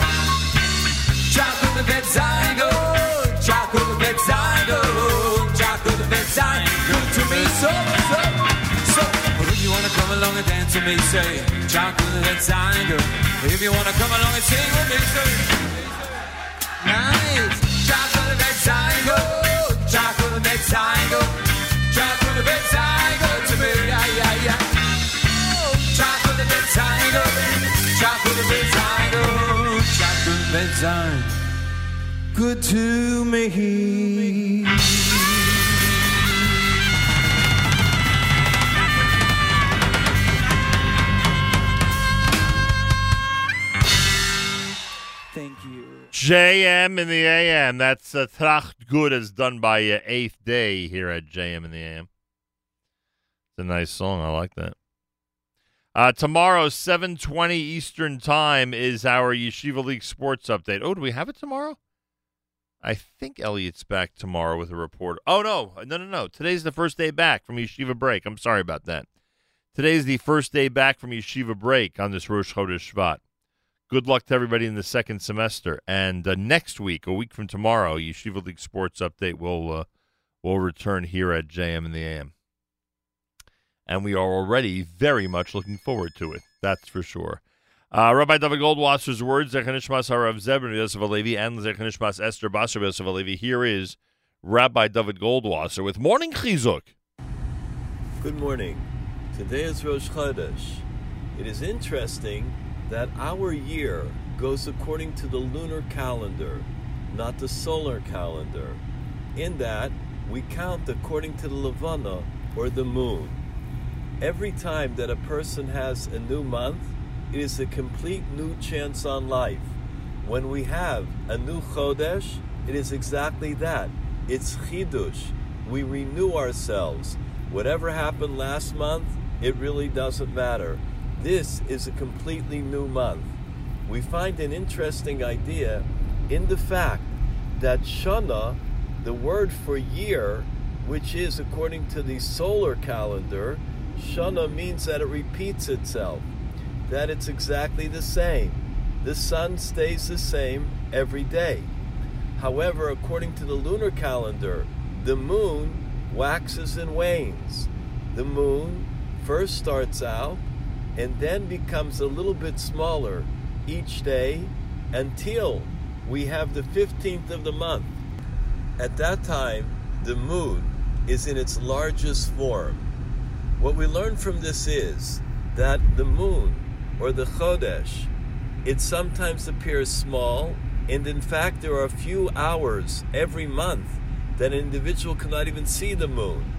Track with the vets I knew. Track with the vets I knew. Track with the vets I knew. Good to me, so." If you wanna come along and dance with me, say track with the vets I knew. If you wanna come along and sing with me, sir. Nice. Track with the vets I knew. Track with the vets I knew. Track with the vets I knew to me. Yeah, yeah, yeah. Track with the vets I knew. Track with the vets I knew. Track with the vets I knew. Good to me. JM in the AM. That's Tracht Gut is done by Eighth Day here at JM in the AM. It's a nice song. I like that. Tomorrow, 7:20 Eastern Time, is our Yeshiva League Sports Update. Oh, do we have it tomorrow? I think Elliot's back tomorrow with a report. Oh, no. Today's the first day back from Yeshiva break. I'm sorry about that. Today's the first day back from Yeshiva break on this Rosh Chodesh Shvat. Good luck to everybody in the second semester. And next week, a week from tomorrow, Yeshiva League Sports Update will return here at JM in the AM. And we are already very much looking forward to it. That's for sure. Rabbi David Goldwasser's words, Zecher Nishmas Harav Zeb ben Yosef Halevi and Zecher Nishmas Esther Basar ben Yosef Halevi. Here is Rabbi David Goldwasser with Morning Chizuk. Good morning. Today is Rosh Chodesh. It is interesting that our year goes according to the lunar calendar, not the solar calendar, in that we count according to the Levana or the moon. Every time that a person has a new month, it is a complete new chance on life. When we have a new Chodesh, it is exactly that. It's Chidush. We renew ourselves. Whatever happened last month, it really doesn't matter. This is a completely new month. We find an interesting idea in the fact that Shana, the word for year, which is according to the solar calendar, Shana means that it repeats itself, that it's exactly the same. The sun stays the same every day. However, according to the lunar calendar, the moon waxes and wanes. The moon first starts out and then becomes a little bit smaller each day until we have the 15th of the month. At that time, the moon is in its largest form. What we learn from this is that the moon, or the Chodesh, it sometimes appears small, and in fact there are a few hours every month that an individual cannot even see the moon.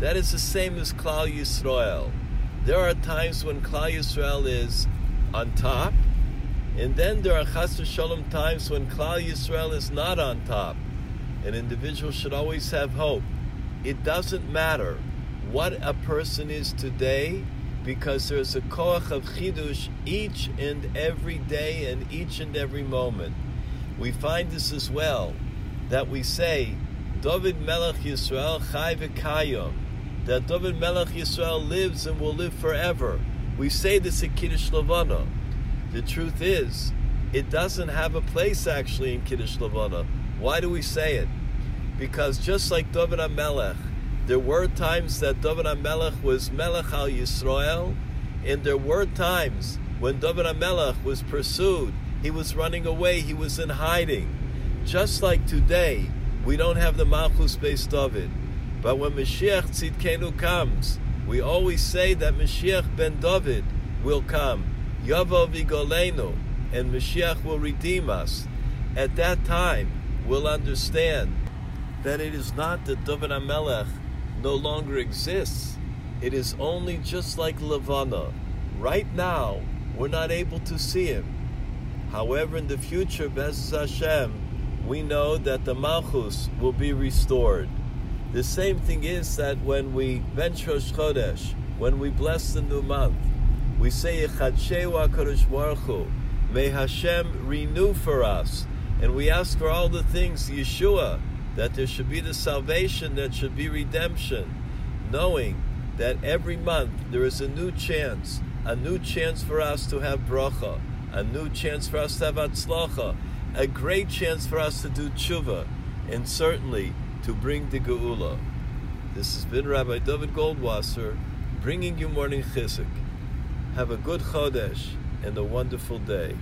That is the same as Klal Yisrael. There are times when Klal Yisrael is on top, and then there are Chas v'Shalom times when Klal Yisrael is not on top. An individual should always have hope. It doesn't matter what a person is today, because there's a koach of chidush each and every day and each and every moment. We find this as well, that we say, David Melech Yisrael Chai V'Kayom, that David Melech Yisrael lives and will live forever. We say this at Kiddush Levana. The truth is, it doesn't have a place actually in Kiddush Levana. Why do we say it? Because just like David HaMelech, there were times that David HaMelech was Melech al Yisrael, and there were times when David HaMelech was pursued, he was running away, he was in hiding. Just like today, we don't have the Malchus Beis David. But when Mashiach Tzidkenu comes, we always say that Mashiach ben David will come. Yavo Vigolenu, and Mashiach will redeem us. At that time, we'll understand that it is not that David HaMelech no longer exists. It is only just like Levana. Right now, we're not able to see him. However, in the future, Be'ez Hashem, we know that the Malchus will be restored. The same thing is that when we bench Rosh Chodesh, when we bless the new month, we say, Yechadshehu HaKadosh Baruch Hu, may Hashem renew for us. And we ask for all the things, Yeshua, that there should be the salvation, that should be redemption, knowing that every month there is a new chance for us to have bracha, a new chance for us to have atzlocha, a great chance for us to do tshuva, and certainly to bring the geula. This has been Rabbi David Goldwasser, bringing you Morning Chizuk. Have a good Chodesh and a wonderful day.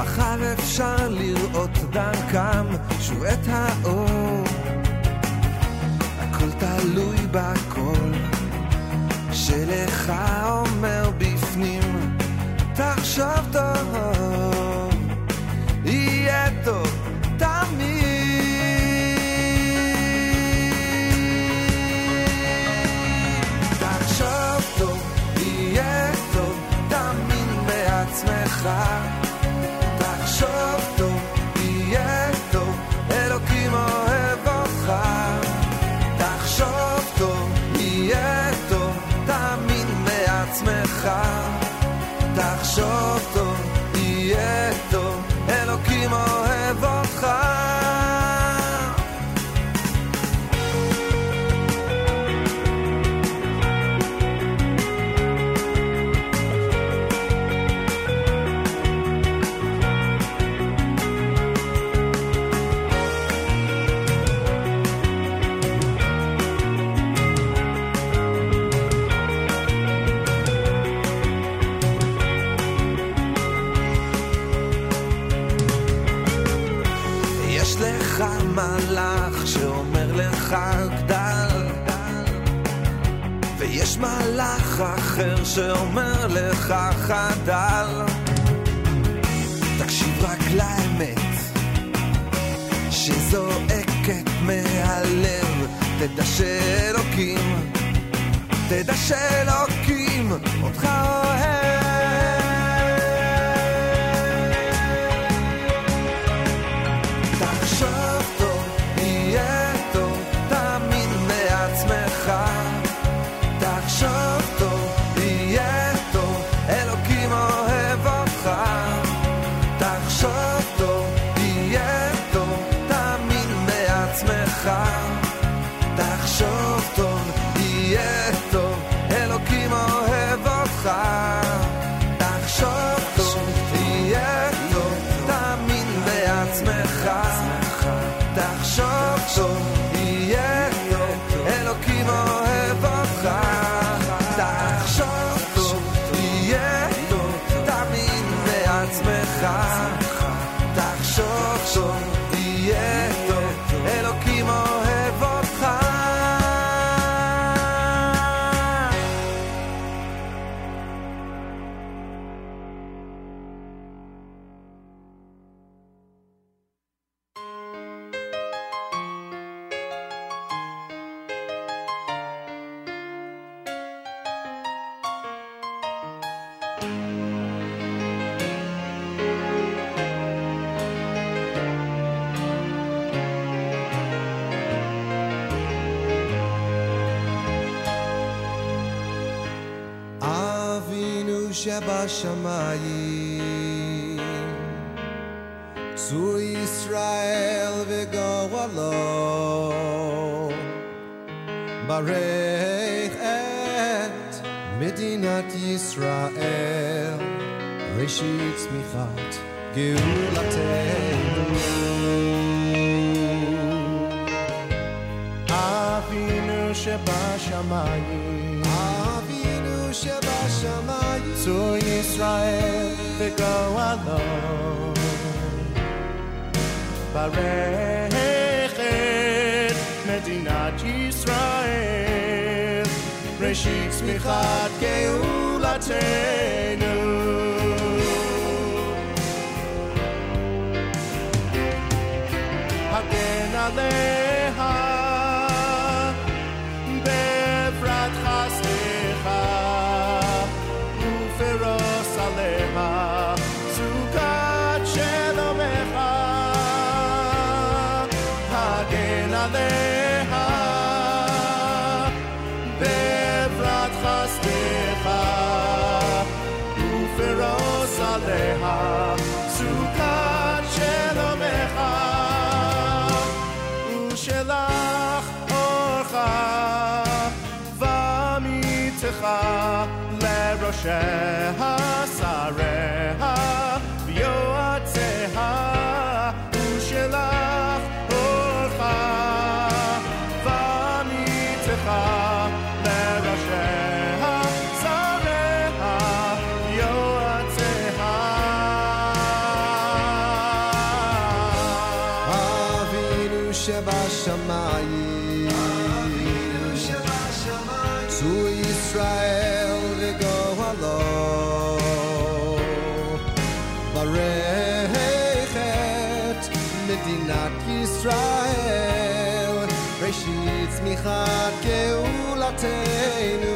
מחר אפשר לראות דרכם שוב את האור הכל תלוי בכל שלך אומר בפנים תחשוב טוב יהיה טוב תמיד תחשוב טוב יהיה טוב תמיד בעצמך תחשוב טוב יהיה טוב אלוקים אוהב אותך תחשוב טוב יהיה טוב תמיד בעצמך תחשוב טוב יהיה טוב אלוקים אוהב אותך מלאך שאומר לך גדל ויש מלאך אחר שאומר לך חדל תקשיב רק לאמת שזועקת מהלב תדע שאלוקים אותך אוהב shamayim zu Israel v'goalo barech et medinat Yisrael reshit tzmichat geulateinu Avinu shebashamayim to Israel they go alone Barechet Medinat Yisrael Reshit Tzmichat Geulatenu Hagen Aleha Shehasarea v'yotzea ushelach orcha v'nitzecha l'roshea sarea v'yotzea Shamayim, to Israel we go alone. Barechet Medinat Yisrael, Reshit Michat Geulateinu.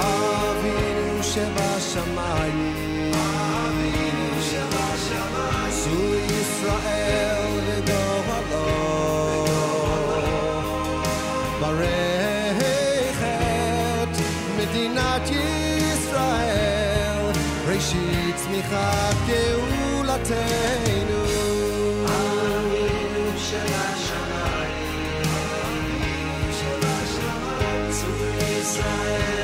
Avinu Shebashamayim, Avinu Shebashamayim, Zu Yisrael V'Gohalo, Barechet Medinat Yisrael, Reshit Tzmichat Geulateinu. Avinu Shebashamayim, Avinu Shebashamayim, Zu Yisrael.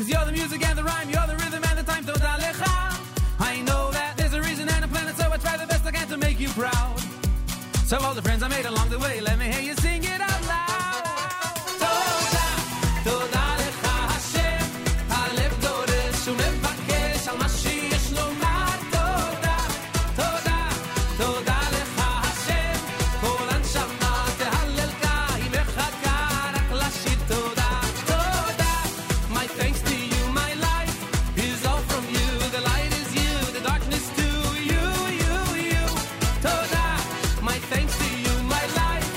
'Cause you're the music and the rhyme, you're the rhythm and the time. Toda lecha. I know that there's a reason and a planet, so I try the best I can to make you proud. So all the friends I made along the way, let me hear you sing it out loud. Toda, toda lecha Hashem, halev doresh umevakesh al ma sheyesh lomar. Toda, toda, toda lecha Hashem, kol hanshama tehalelka, hi mechaka rak lashir toda. Toda, my thanks to you, my life is all from you. The light is you, the darkness too, you, you, you. Toda. Thanks to you, my life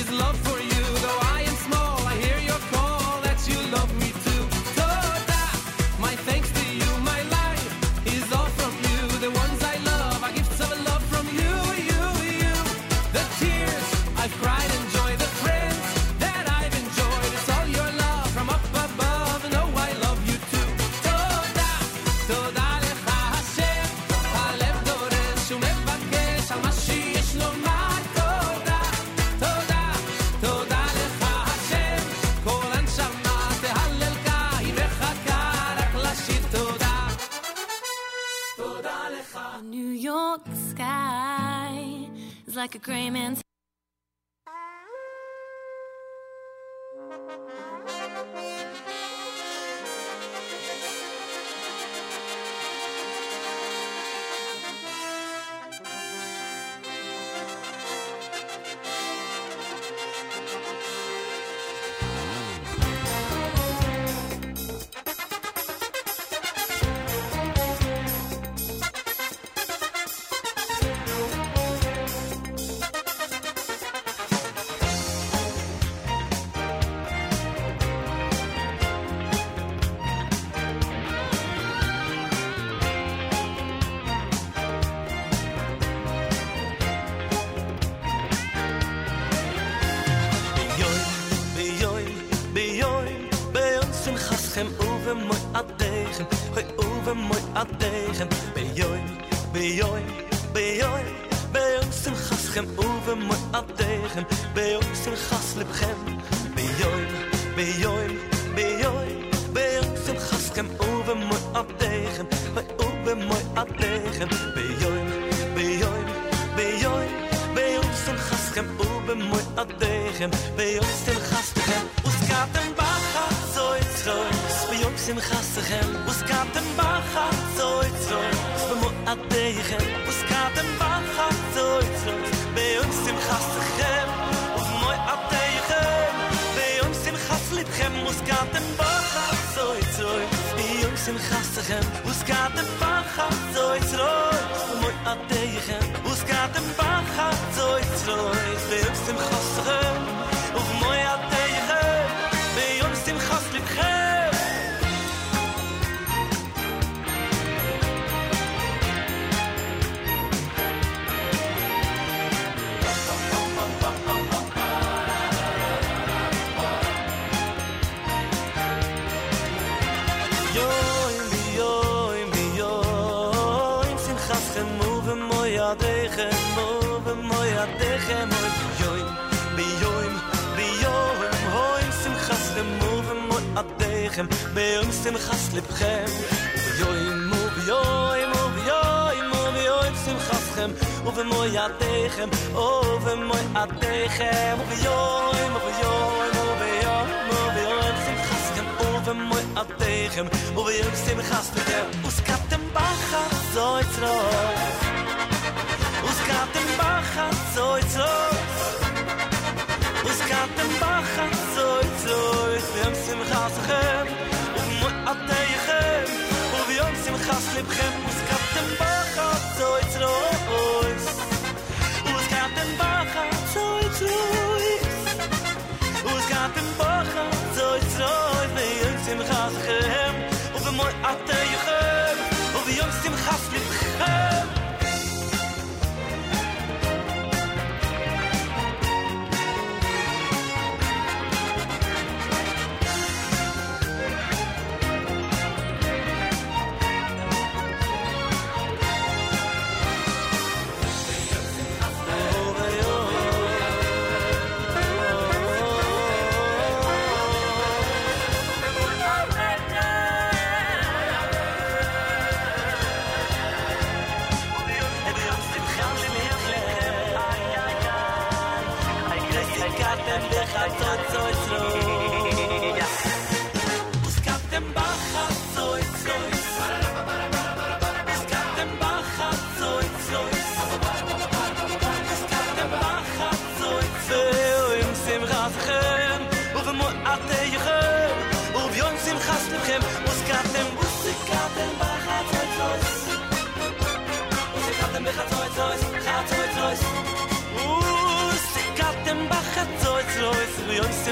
is love for you. Though I am small, I hear your call that you love me too. Toda, my thanks to you, my life is all from you. The ones I love, I give some love from you, you, you. The tears I've cried and joy, the friends that I've enjoyed. It's all your love from up above, and oh, I love you too. Toda, toda lecha Hashem, halev doresh umevakesh al ma sheyesh lomar. New York sky is like a gray man's.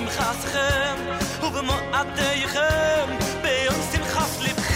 בשמחתכם ובמועדייכם ביום שמחת לבכם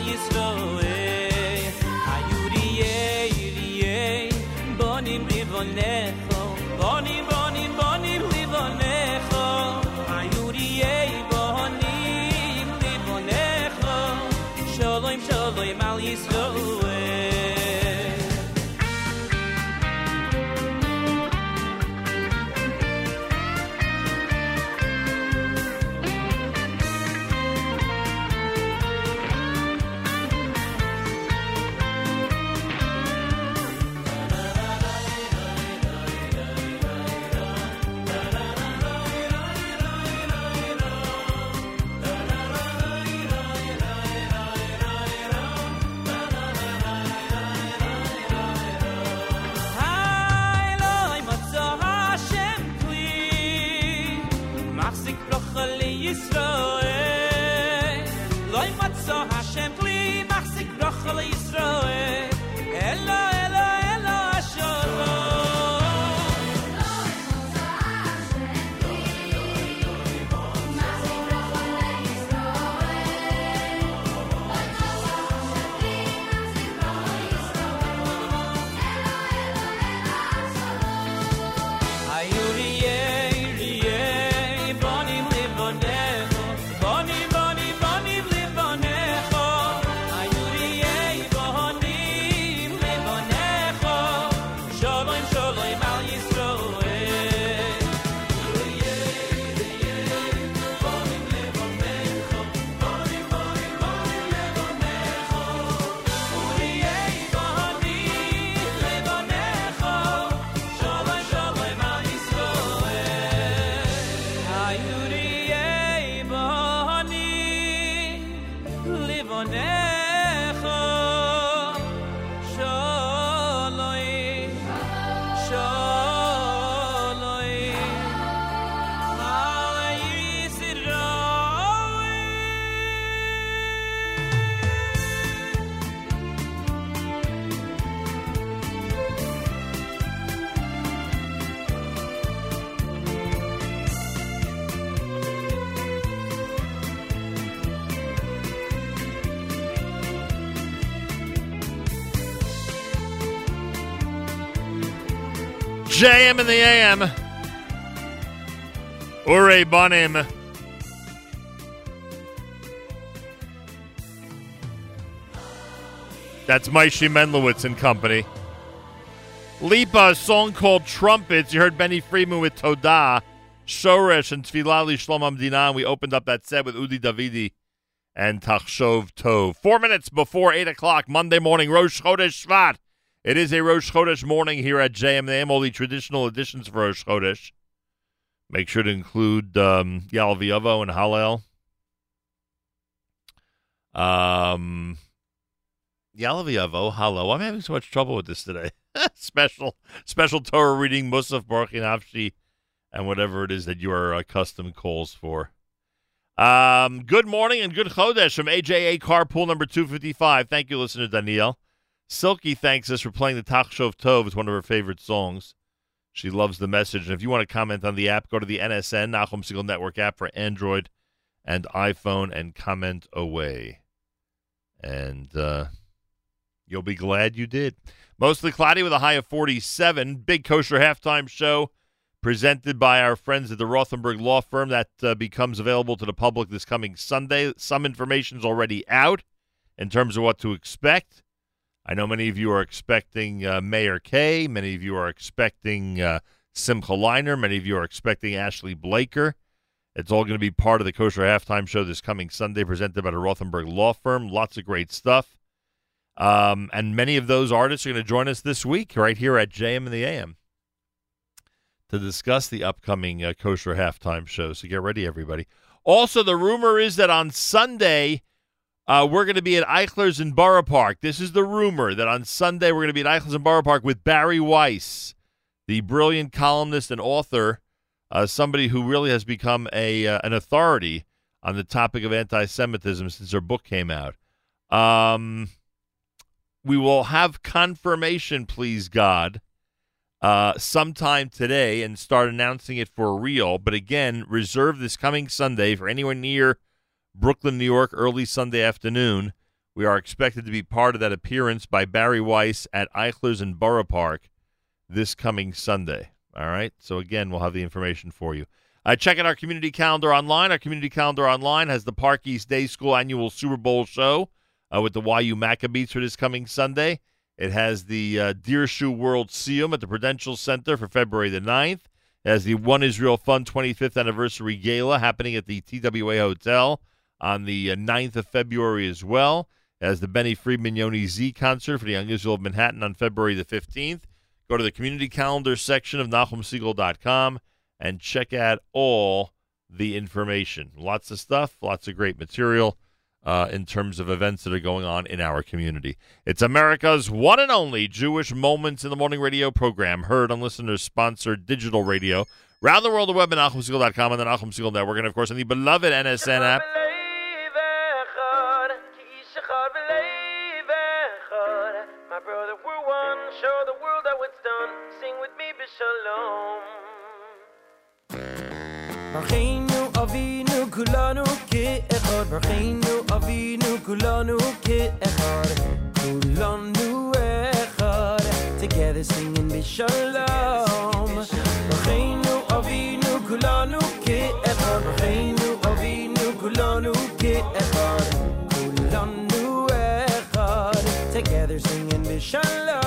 Wie sind die Vaters? JM in the AM. Ure Bonim. That's Meishi Menlowitz and company. Lipa, a song called Trumpets. You heard Benny Freeman with Todah, Shoresh, and Tfilali Shlom Amdina. We opened up that set with Udi Davidi and Tachshov Tov. 4 minutes before 8 o'clock, Monday morning, Rosh Chodesh Shvat. It is a Rosh Chodesh morning here at JM. They have all the traditional additions for Rosh Chodesh. Make sure to include Yal V'Yovo and Hallel. Yal V'Yovo, Hallel. I'm having so much trouble with this today. Special Torah reading, Musaf, Baruch Hinafshi, and whatever it is that your custom calls for. Good morning and good Chodesh from AJA Carpool number 255. Thank you, listener Danielle. Silky thanks us for playing the Tachshov Tov. It's one of her favorite songs. She loves the message. And if you want to comment on the app, go to the NSN, Nachum Segal Network app for Android and iPhone, and comment away. And you'll be glad you did. Mostly cloudy with a high of 47. Big Kosher Halftime Show presented by our friends at the Rothenberg Law Firm. That becomes available to the public this coming Sunday. Some information's already out in terms of what to expect. I know many of you are expecting Meir Kay. Many of you are expecting Simcha Leiner. Many of you are expecting Ashley Blaker. It's all going to be part of the Kosher Halftime Show this coming Sunday, presented by the Rothenberg Law Firm. Lots of great stuff. And many of those artists are going to join us this week right here at JM and the AM to discuss the upcoming Kosher Halftime Show. So get ready, everybody. Also, the rumor is that on Sunday... we're going to be at Eichler's in Borough Park. This is the rumor that on Sunday we're going to be at Eichler's in Borough Park with Bari Weiss, the brilliant columnist and author, somebody who really has become an authority on the topic of anti-Semitism since her book came out. We will have confirmation, please God, sometime today and start announcing it for real. But again, reserve this coming Sunday for anywhere near Brooklyn, New York, early Sunday afternoon. We are expected to be part of that appearance by Bari Weiss at Eichler's in Borough Park this coming Sunday. All right? So, again, we'll have the information for you. Check out our community calendar online. Our community calendar online has the Park East Day School annual Super Bowl show with the YU Maccabees for this coming Sunday. It has the Deer Shoe World Seum at the Prudential Center for February the 9th. It has the One Israel Fund 25th Anniversary Gala happening at the TWA Hotel on the 9th of February as well, as the Benny Friedman Yoni Z concert for the Young Israel of Manhattan on February the 15th. Go to the community calendar section of NahumSegal.com and check out all the information. Lots of stuff, lots of great material in terms of events that are going on in our community. It's America's one and only Jewish Moments in the Morning radio program, heard on listeners-sponsored digital radio. Round the world, the web at NahumSegal.com and the Nachum Segal Network, and, of course, on the beloved NSN app. Show the world how it's done. Sing with me, B'Shalom. Barcheinu Avinu Kulanu Ke'echad. Barcheinu Avinu Kulanu Ke'echad. Kulanu Echad. Together singing B'Shalom. Barcheinu Avinu Kulanu Ke'echad. Barcheinu Avinu Kulanu Ke'echad. Kulanu Echad. Together singing B'Shalom.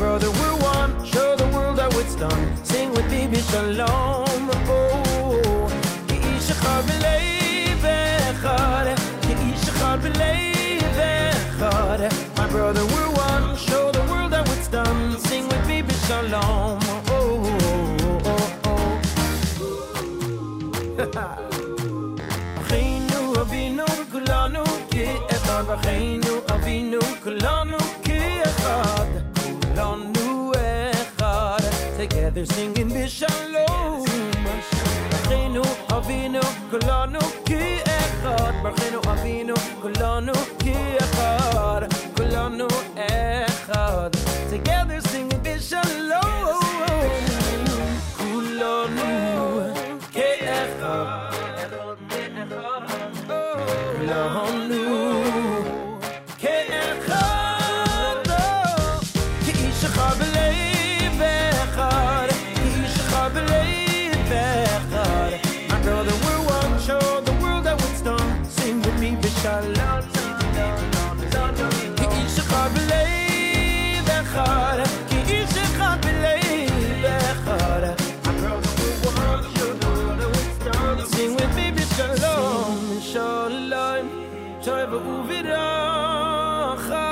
Brother, we're one. Show the world how it's done. Sing with me, B'Shalom. Oh, ki ish echad b'leiv echad, ki ish echad b'leiv echad. My brother, we're one. Show the world how it's done. Sing with me, B'Shalom. Achinu avinu kulanu ki echad. Achinu avinu kulanu ki echad. Together singing B'Shalom. Barchenu Avinu Kolanu Ki Echad. Barchenu Avinu Kolanu Ki Echad. שלנו אחד Together singing בשלום כולנו כאחד כולנו כאחד כאיש אחד בלב אחד כאיש אחד בלב אחד My brother we're one show the world that would storm Sing with me בשלום כאיש אחד בלב אחד כאיש אחד בלב אחד My brother we're one show the world that would storm Sing with me בשלום בשלום Toiv uviracha,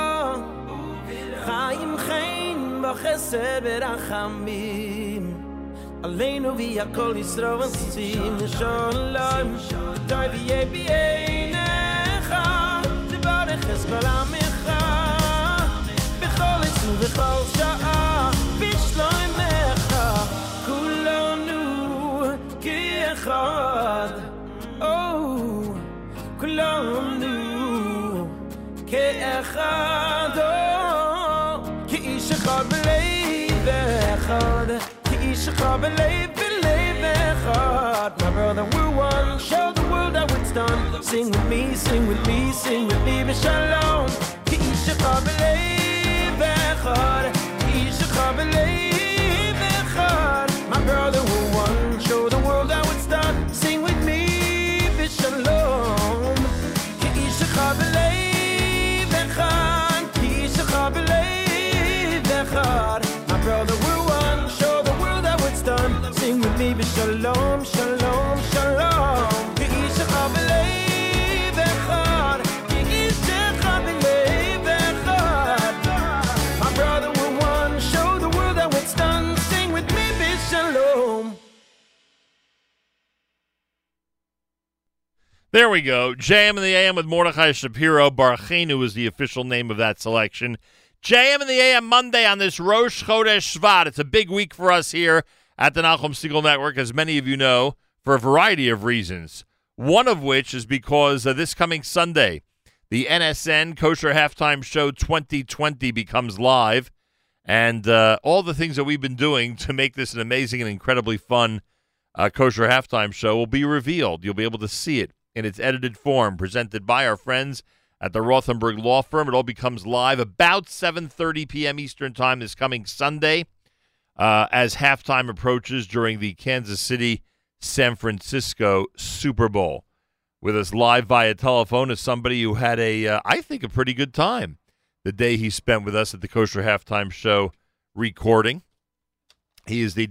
Chaim Chaim b'chesed v'rachamim, Aleinu v'yakol Yisroel sim shalom, Toiv yebieinecha, Tibarech es kol amecha, B'chol etzim v'chol sha'a, B'shloimecha, Kulonu ki'echad, Oh, Kulonu כאחד, כאיש אחד בלב אחד, כאיש אחד בלב אחד. My brother, we're one. Show the world how it's done. Sing with me, sing with me, sing with me. בשלום. כאיש אחד בלב אחד, כאיש אחד בלב אחד. My brother, we're one. Show the world how it's done. Sing with me, בשלום. כאיש אחד בלב. My brother, we're one. Show the world how it's done. Sing with me, Shalom, Shalom, Shalom. My brother, we're one. Show the world how it's done. Sing with me, Shalom. There we go. JM and the AM with Mordechai Shapiro. Barchenu is the official name of that selection. JM and the AM Monday on this Rosh Chodesh Shvat. It's a big week for us here at the Nachum Segal Network, as many of you know, for a variety of reasons. One of which is because this coming Sunday, the NSN Kosher Halftime Show 2020 becomes live. And all the things that we've been doing to make this an amazing and incredibly fun Kosher Halftime Show will be revealed. You'll be able to see it in its edited form, presented by our friends at the Rothenberg Law Firm. It all becomes live about 7:30 p.m. Eastern Time this coming Sunday as halftime approaches during the Kansas City-San Francisco Super Bowl. With us live via telephone is somebody who had I think, a pretty good time the day he spent with us at the Kosher Halftime Show recording. He is the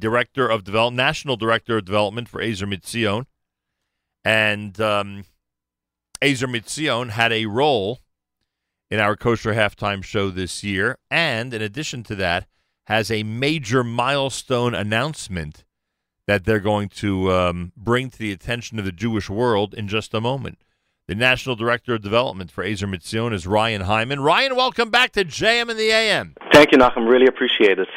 National Director of Development for Ezer Mizion. And Ezer Mizion had a role in our Kosher Halftime Show this year, and in addition to that, has a major milestone announcement that they're going to bring to the attention of the Jewish world in just a moment. The National Director of Development for Ezer Mizion is Ryan Hyman. Ryan, welcome back to JM and the AM. Thank you, Nachum. Really appreciate it.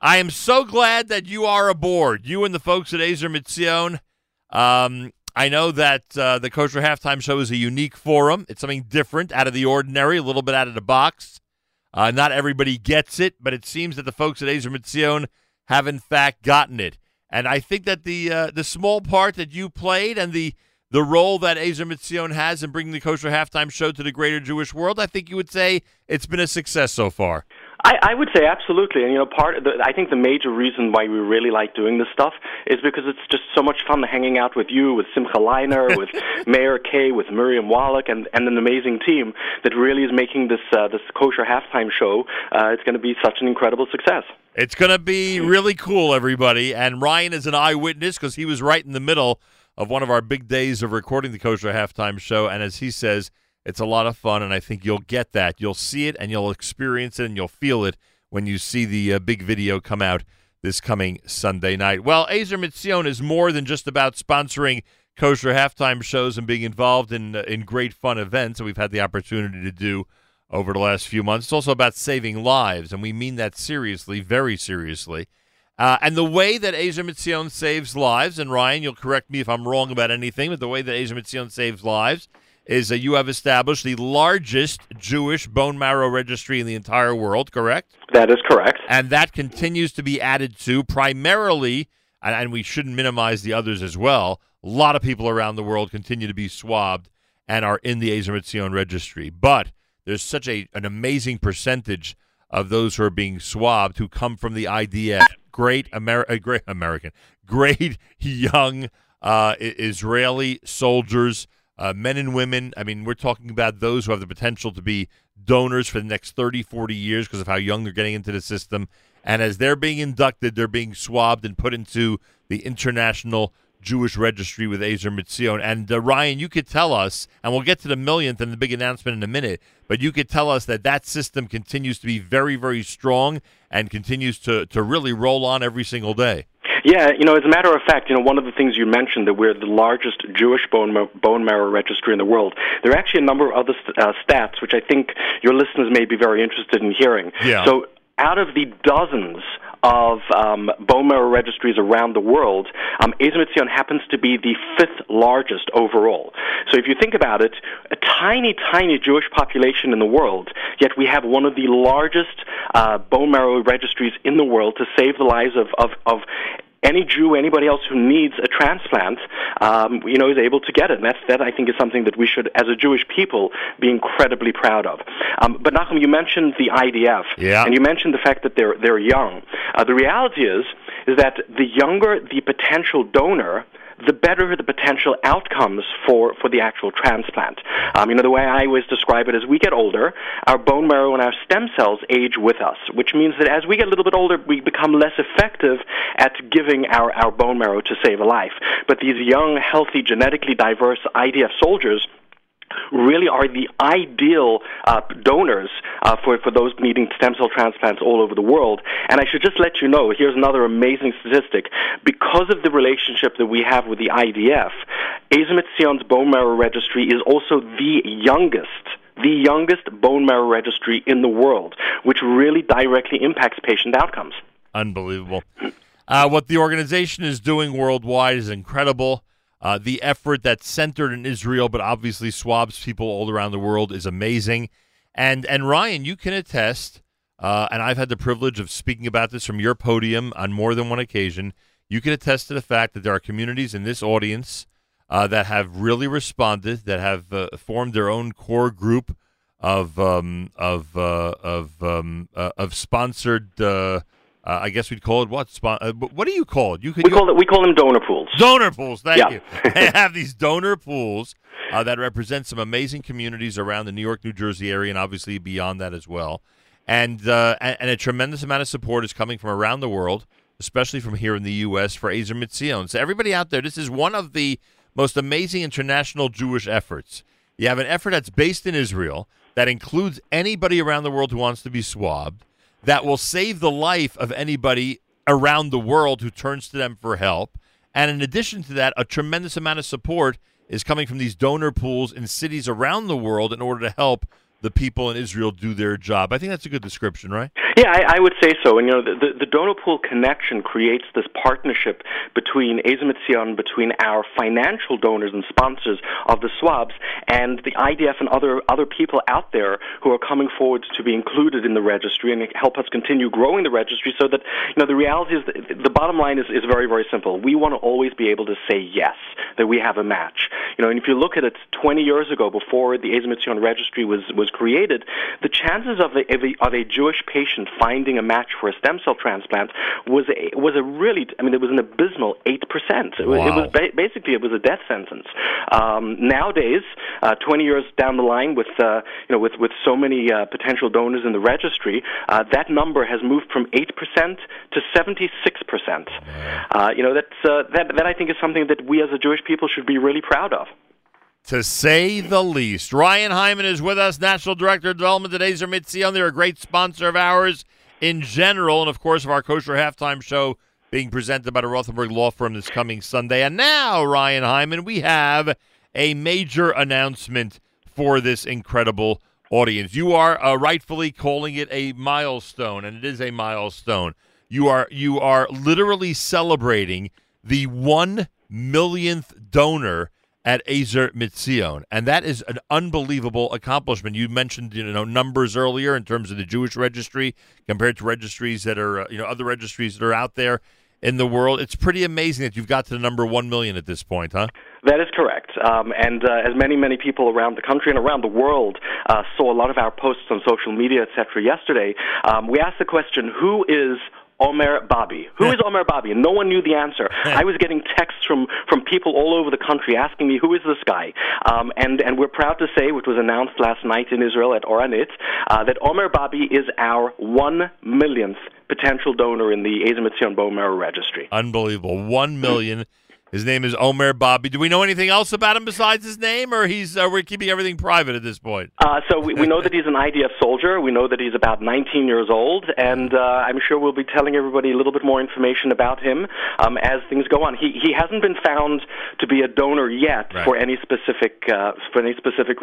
I am so glad that you are aboard, you and the folks at Ezer Mizion. I know that the Kosher Halftime Show is a unique forum. It's something different, out of the ordinary, a little bit out of the box. Not everybody gets it, but it seems that the folks at Ezer Mizion have, in fact, gotten it. And I think that the small part that you played and the role that Ezer Mizion has in bringing the Kosher Halftime Show to the greater Jewish world, I think you would say it's been a success so far. I would say absolutely, and you know, I think the major reason why we really like doing this stuff is because it's just so much fun hanging out with you, with Simcha Leiner, with Meir Kay, with Miriam Wallach, and an amazing team that really is making this Kosher Halftime Show. It's going to be such an incredible success. It's going to be really cool, everybody. And Ryan is an eyewitness because he was right in the middle of one of our big days of recording the Kosher Halftime Show, and as he says, it's a lot of fun, and I think you'll get that. You'll see it, and you'll experience it, and you'll feel it when you see the big video come out this coming Sunday night. Well, Ezer Mizion is more than just about sponsoring Kosher Halftime Shows and being involved in great fun events that we've had the opportunity to do over the last few months. It's also about saving lives, and we mean that seriously, very seriously. And the way that Ezer Mizion saves lives, and Ryan, you'll correct me if I'm wrong about anything, but the way that Ezer Mizion saves lives is that you have established the largest Jewish bone marrow registry in the entire world, correct? That is correct. And that continues to be added to primarily, and we shouldn't minimize the others as well, a lot of people around the world continue to be swabbed and are in the Ezer Mizion registry. But there's such an amazing percentage of those who are being swabbed who come from the IDF, great young Israeli soldiers, men and women. I mean, we're talking about those who have the potential to be donors for the next 30, 40 years because of how young they're getting into the system. And as they're being inducted, they're being swabbed and put into the International Jewish Registry with Ezer Mizion. And Ryan, you could tell us, and we'll get to the millionth and the big announcement in a minute, but you could tell us that that system continues to be very, very strong and continues to really roll on every single day. Yeah, as a matter of fact, one of the things you mentioned, that we're the largest Jewish bone marrow registry in the world. There are actually a number of other stats, which I think your listeners may be very interested in hearing. Yeah. So out of the dozens of bone marrow registries around the world, Ezer Mizion happens to be the fifth largest overall. So if you think about it, a tiny, tiny Jewish population in the world, yet we have one of the largest bone marrow registries in the world to save the lives of any Jew, anybody else who needs a transplant, is able to get it. And that, I think, is something that we should, as a Jewish people, be incredibly proud of. But, Nachum, you mentioned the IDF, yeah, and you mentioned the fact that they're young. The reality is that the younger the potential donor, the better the potential outcomes for the actual transplant. The way I always describe it is, we get older, our bone marrow and our stem cells age with us, which means that as we get a little bit older, we become less effective at giving our bone marrow to save a life. But these young, healthy, genetically diverse IDF soldiers really are the ideal donors for those needing stem cell transplants all over the world. And I should just let you know, here's another amazing statistic. Because of the relationship that we have with the IDF, Ezer Mizion's bone marrow registry is also the youngest bone marrow registry in the world, which really directly impacts patient outcomes. Unbelievable. What the organization is doing worldwide is incredible. The effort that's centered in Israel, but obviously swabs people all around the world, is amazing. And Ryan, you can attest, and I've had the privilege of speaking about this from your podium on more than one occasion, you can attest to the fact that there are communities in this audience that have really responded, that have formed their own core group of sponsored. I guess we'd call it what? What do you call it? We call them donor pools. Donor pools, thank you. They have these donor pools that represent some amazing communities around the New York, New Jersey area, and obviously beyond that as well. And a tremendous amount of support is coming from around the world, especially from here in the U.S. for Ezer Mizion. So everybody out there, this is one of the most amazing international Jewish efforts. You have an effort that's based in Israel that includes anybody around the world who wants to be swabbed, that will save the life of anybody around the world who turns to them for help. And in addition to that, a tremendous amount of support is coming from these donor pools in cities around the world in order to help the people in Israel do their job. I think that's a good description, right? Yeah, I would say so. And, the donor pool connection creates this partnership between Ezer Mizion, between our financial donors and sponsors of the swabs, and the IDF and other people out there who are coming forward to be included in the registry and help us continue growing the registry so that, the reality is, the bottom line is very, very simple. We want to always be able to say yes, that we have a match. And if you look at it, 20 years ago, before the Ezer Mizion registry was created, the chances of a Jewish patient finding a match for a stem cell transplant it was an abysmal 8%. It was, wow. It was basically it was a death sentence. Nowadays, 20 years down the line, with so many potential donors in the registry, that number has moved from 8% to 76%. That I think is something that we as a Jewish people should be really proud of, to say the least. Ryan Hyman is with us, National Director of Development at Ezer Mizion. They're a great sponsor of ours in general, and of course of our Kosher Halftime Show being presented by the Rothenberg Law Firm this coming Sunday. And now, Ryan Hyman, we have a major announcement for this incredible audience. You are rightfully calling it a milestone, and it is a milestone. You are literally celebrating the 1 millionth donor at Ezer Mizion, and that is an unbelievable accomplishment. You mentioned, you know, numbers earlier in terms of the Jewish registry compared to registries that are, you know, other registries that are out there in the world. It's pretty amazing that you've got to the number 1 million at this point, huh? That is correct, and as many people around the country and around the world saw a lot of our posts on social media, etc. yesterday, we asked the question, who is Omer Bobby? Who is Omer Bobby? And no one knew the answer. I was getting texts from people all over the country asking me, who is this guy? And we're proud to say, which was announced last night in Israel at Oranit, that Omer Bobby is our 1 millionth potential donor in the Ezer Mizion Omer Registry. Unbelievable. 1 million. His name is Omer Bobby. Do we know anything else about him besides his name, or we're keeping everything private at this point? So we know that he's an IDF soldier. We know that he's about 19 years old, and I'm sure we'll be telling everybody a little bit more information about him as things go on. He hasn't been found to be a donor yet, right, for any specific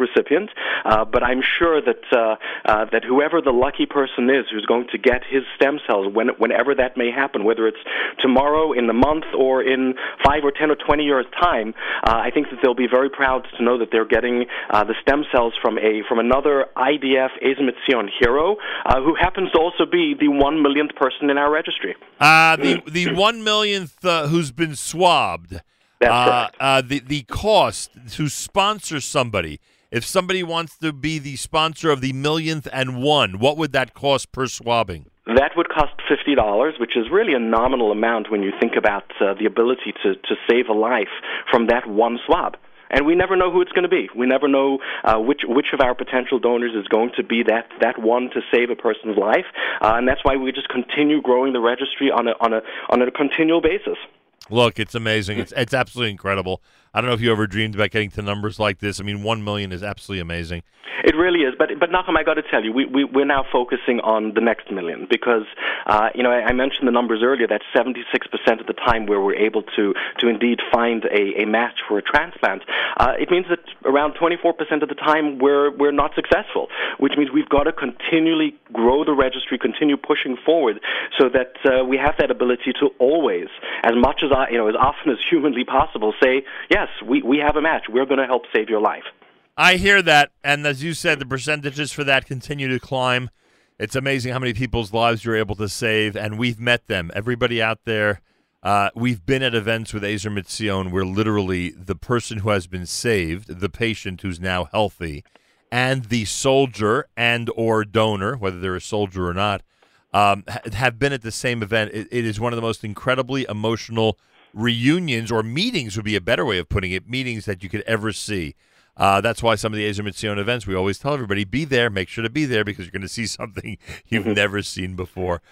recipient, but I'm sure that whoever the lucky person is who's going to get his stem cells, whenever that may happen, whether it's tomorrow, in the month, or in 5 or 10 or 20 years' time, I think that they'll be very proud to know that they're getting the stem cells from another IDF Ezer Mizion hero who happens to also be the 1 millionth person in our registry. The 1 millionth who's been swabbed. That's correct. The cost to sponsor somebody. If somebody wants to be the sponsor of the 1,000,001, what would that cost per swabbing? That would cost $50, which is really a nominal amount when you think about the ability to save a life from that one swab. And we never know who it's going to be. We never know which of our potential donors is going to be that one to save a person's life, and that's why we just continue growing the registry on a continual basis. Look, it's amazing. It's absolutely incredible. I don't know if you ever dreamed about getting to numbers like this. I mean, 1 million is absolutely amazing. It really is. But Nachum, I got to tell you, we're now focusing on the next million because, I mentioned the numbers earlier that 76% of the time where we're able to indeed find a match for a transplant, it means that around 24% of the time we're not successful, which means we've got to continually grow the registry, continue pushing forward so that we have that ability to always, as much as as often as humanly possible, say, yes, we have a match. We're going to help save your life. I hear that, and as you said, the percentages for that continue to climb. It's amazing how many people's lives you're able to save, and we've met them. Everybody out there, we've been at events with Ezer Mizion where literally the person who has been saved, the patient who's now healthy, and the soldier and or donor, whether they're a soldier or not, have been at the same event. It is one of the most incredibly emotional reunions, or meetings would be a better way of putting it, meetings that you could ever see. That's why some of the Ezer Mizion events, we always tell everybody, be there, make sure to be there, because you're going to see something you've never seen before.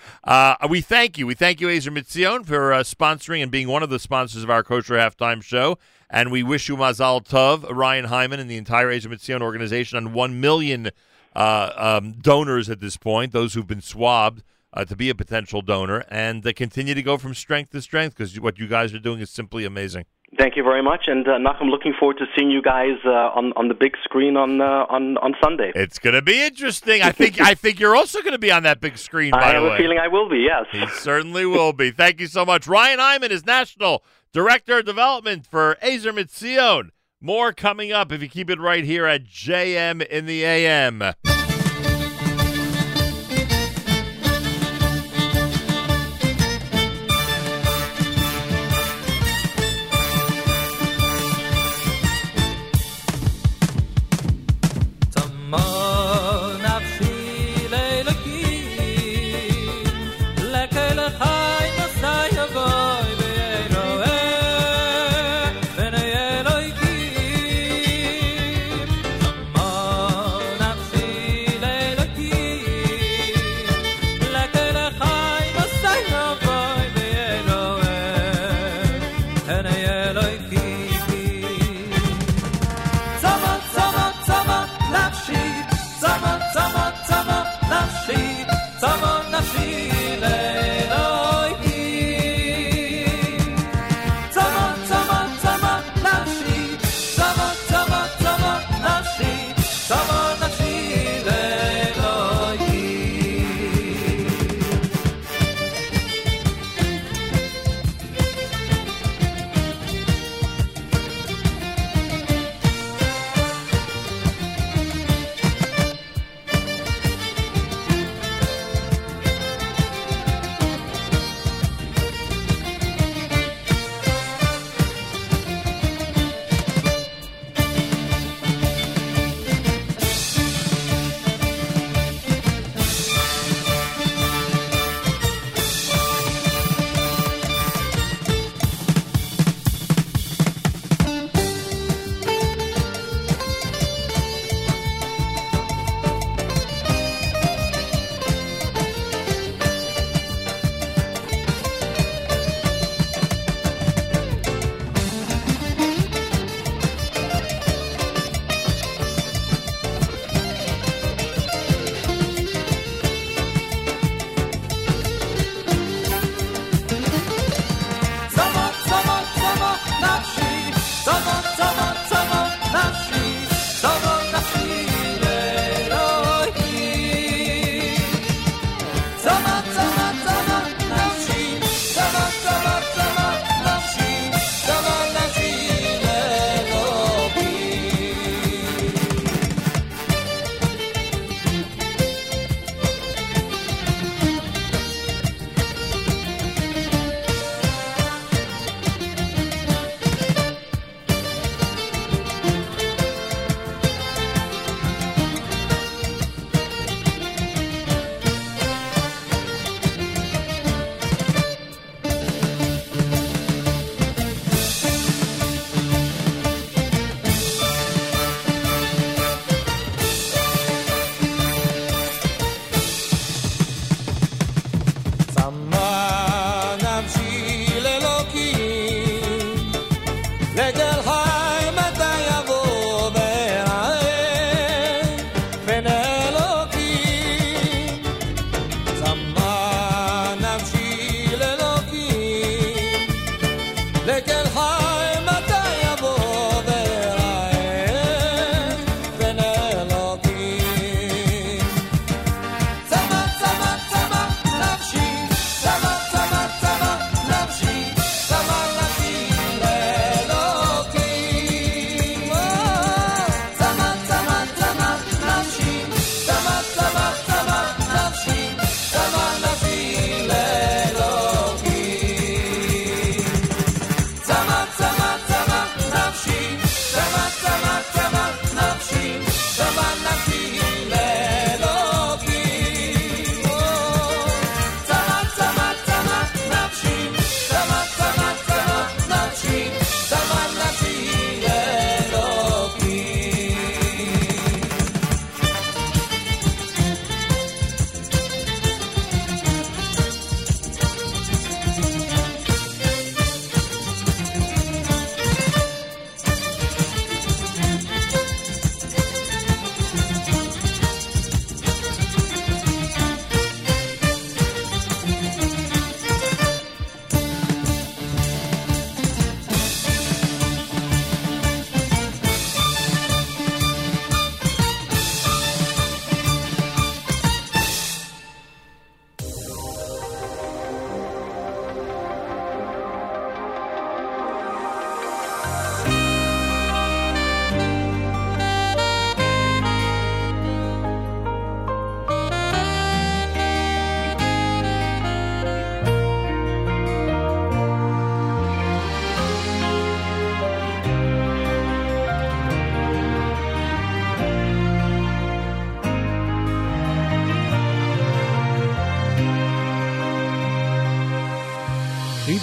We thank you. We thank you, Ezer Mizion, for sponsoring and being one of the sponsors of our Kosher Halftime Show, and we wish you Mazal Tov, Ryan Hyman, and the entire Ezer Mizion organization on 1 million donors at this point, those who've been swabbed to be a potential donor, and continue to go from strength to strength, because what you guys are doing is simply amazing. Thank you very much, and Nachum, looking forward to seeing you guys on the big screen on Sunday. It's going to be interesting. I think you're also going to be on that big screen, by the way. I have a feeling I will be, yes. He certainly will be. Thank you so much. Ryan Hyman is National Director of Development for Ezer Mizion. More coming up if you keep it right here at JM in the AM.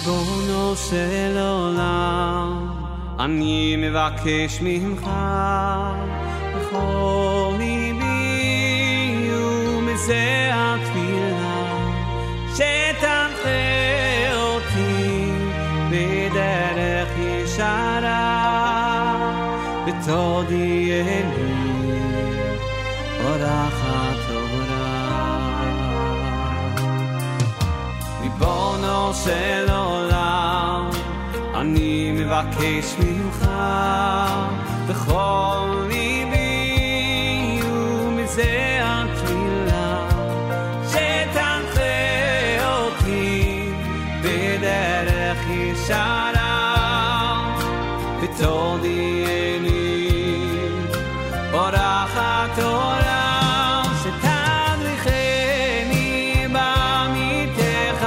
ריבונו של עולם, אני מבקש ממך בכל ליבי ומזה התפילה שתנחה אותי בדרך ישרה ותודיע לי אורח התורה. ריבונו של עולם, אני מבקש ממך בכל ליבי ומזה התפילה שתנחה אותי בדרך ישרה ותודיע לי אורח התורה שתדריכני בעמיתך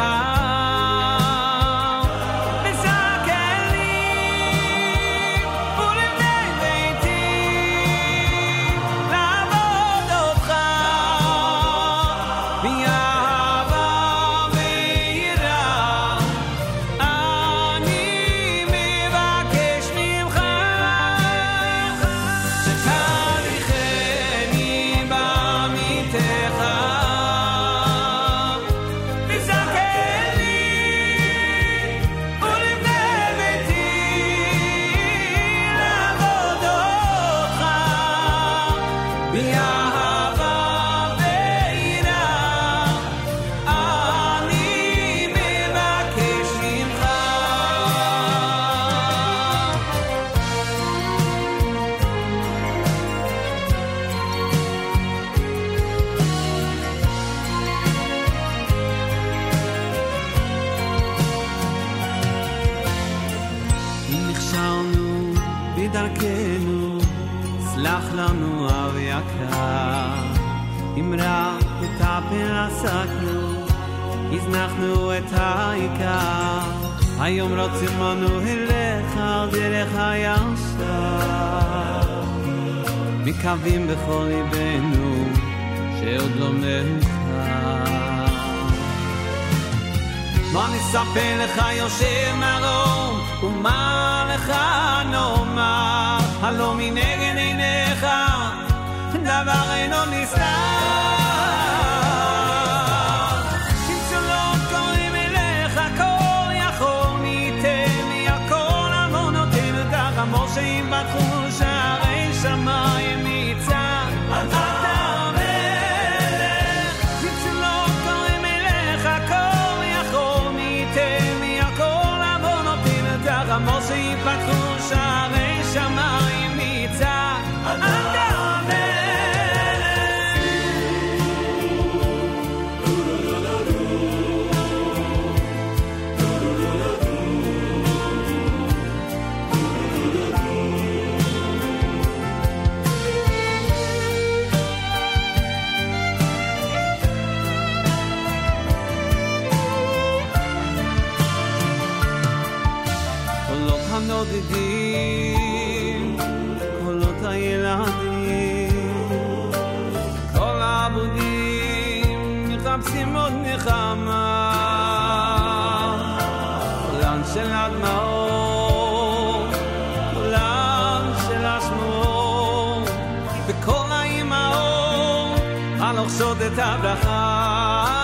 הזנחנו את העיקר, היום רוצים לנו אליך דרך הישר, מקווים בכל ליבנו שעוד לא מאוחר. מה נספר לך יושב מרום ומה לך נאמר, הלא מנגד עיניך דבר אינו נסתר. So that Abraham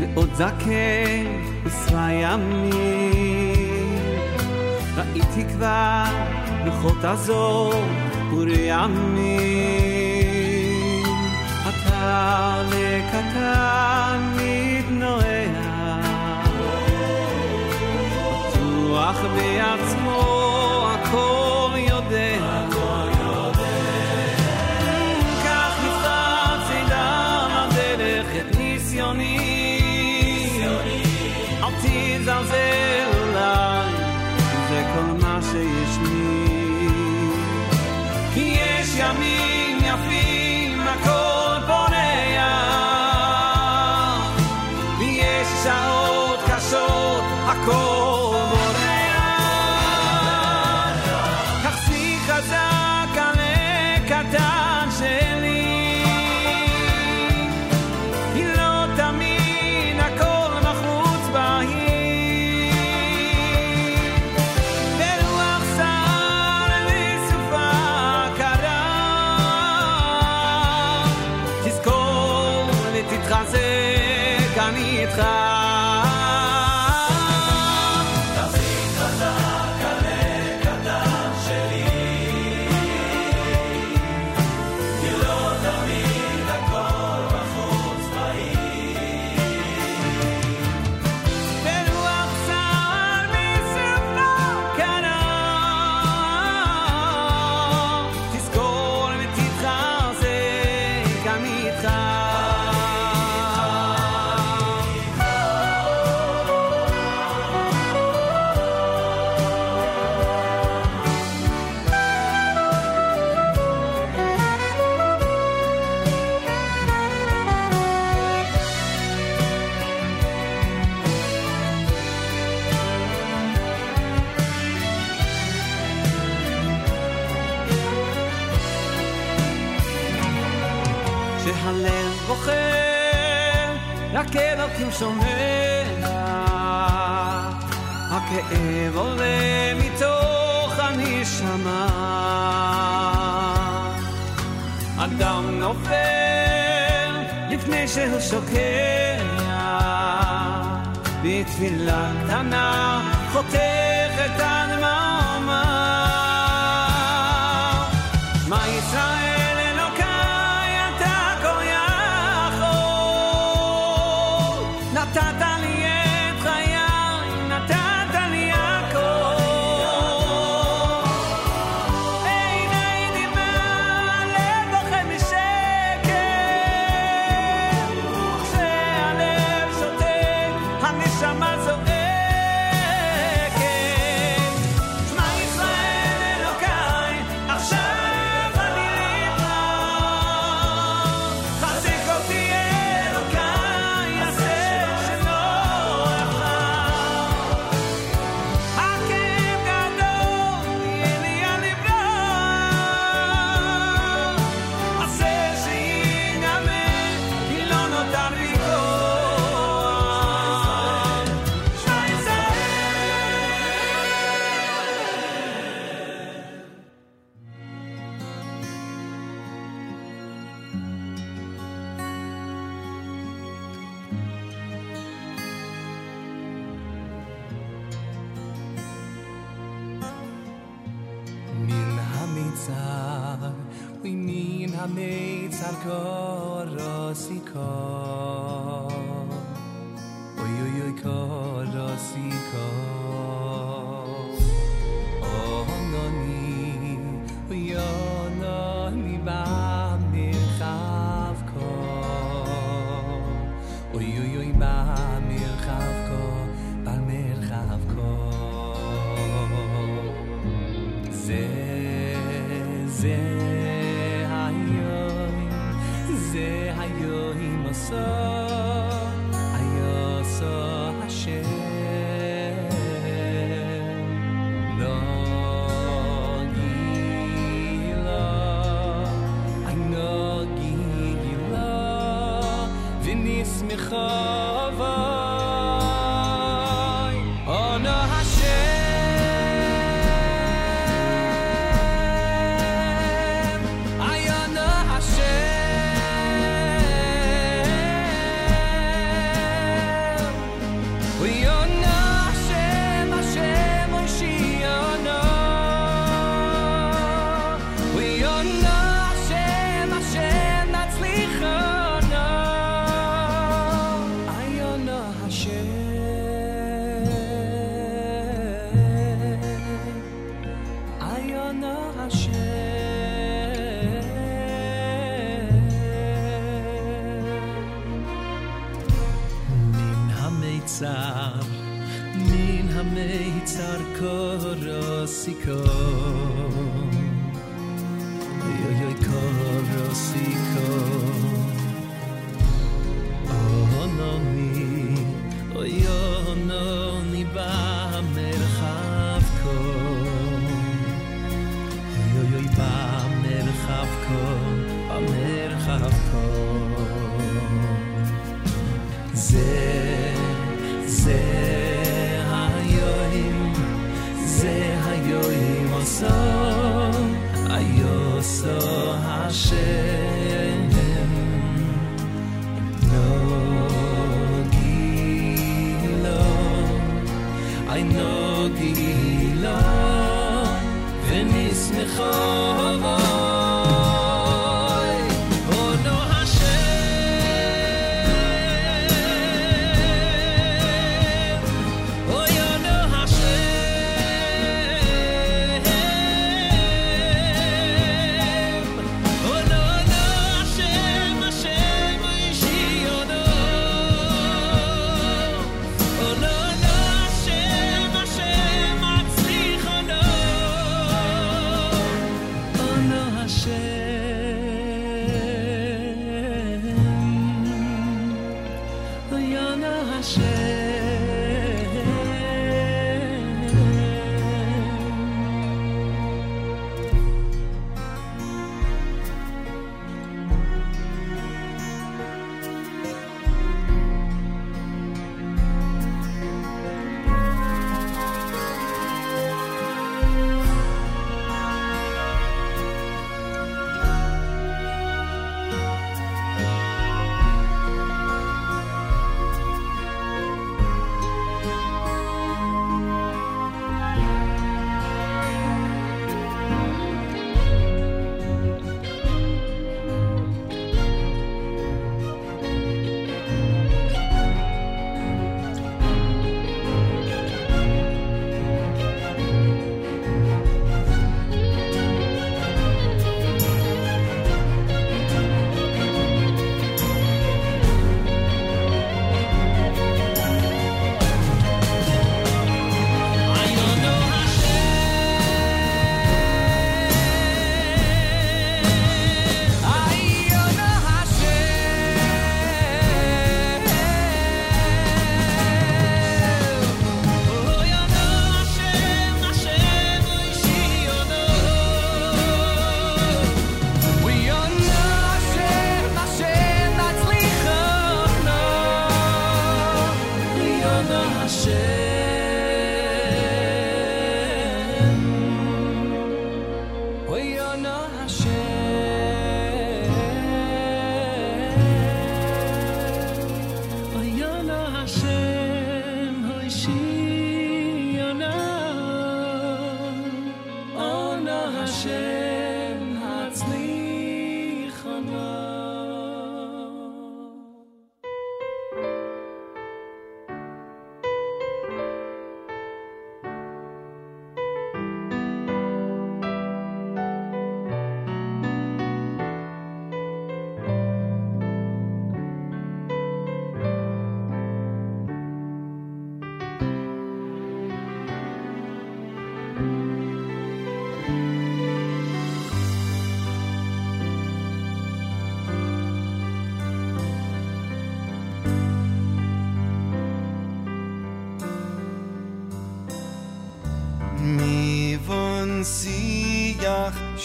מאוד זקן, עשרה ימים ראיתי כבר לוחות הזור ורעמים אתה לקטן מתנועע בטוח בעצמו הכל יודע ימים יפים הכל בורח ויש שעות קשות הכל בורח תחזי חזק על הקטן שלי כי לא תמיד הכל מחוץ בהיר ברוח סער וסופה קרה תתחזק, אני איתך תחזיק חזק על הקטן שלי כי לא תמיד הכל בחוץ בעיר ברוח סער מסופה קרה תזכור ותתחזק, אני איתך הלב בוחר, רק אלוקים שומע הכאב עולה מתוך הנשמה אדם נופל לפני שהוא שוקע בתפילה קטנה חותך את הדממה מה ישראל צר מן המיצר קורוסיקו יוי יוי קורוסיקו אונומי אוי אונומי במרחב כה יוי יוי במרחב כה במרחב כה זה היום, זה היום עושה, עושה השם נוגילו, נוגילו, ונשמחו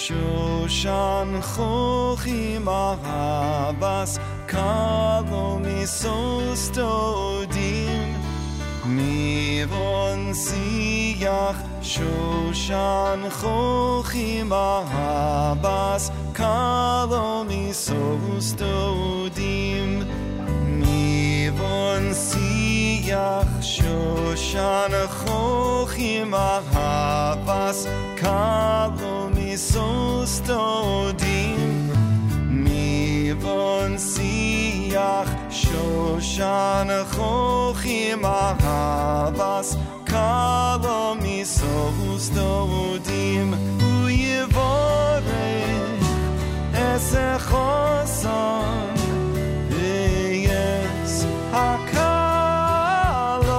Shoshan chochim ahavas kalo misos todim mivon siyach Shoshan chochim ahavas kalo misos todim mivon siyach Shoshan chochim ahavas kalo so stodim mi von siach shoshan chochim ahavas kalo mi so stodim u yevore es choson yes hakalo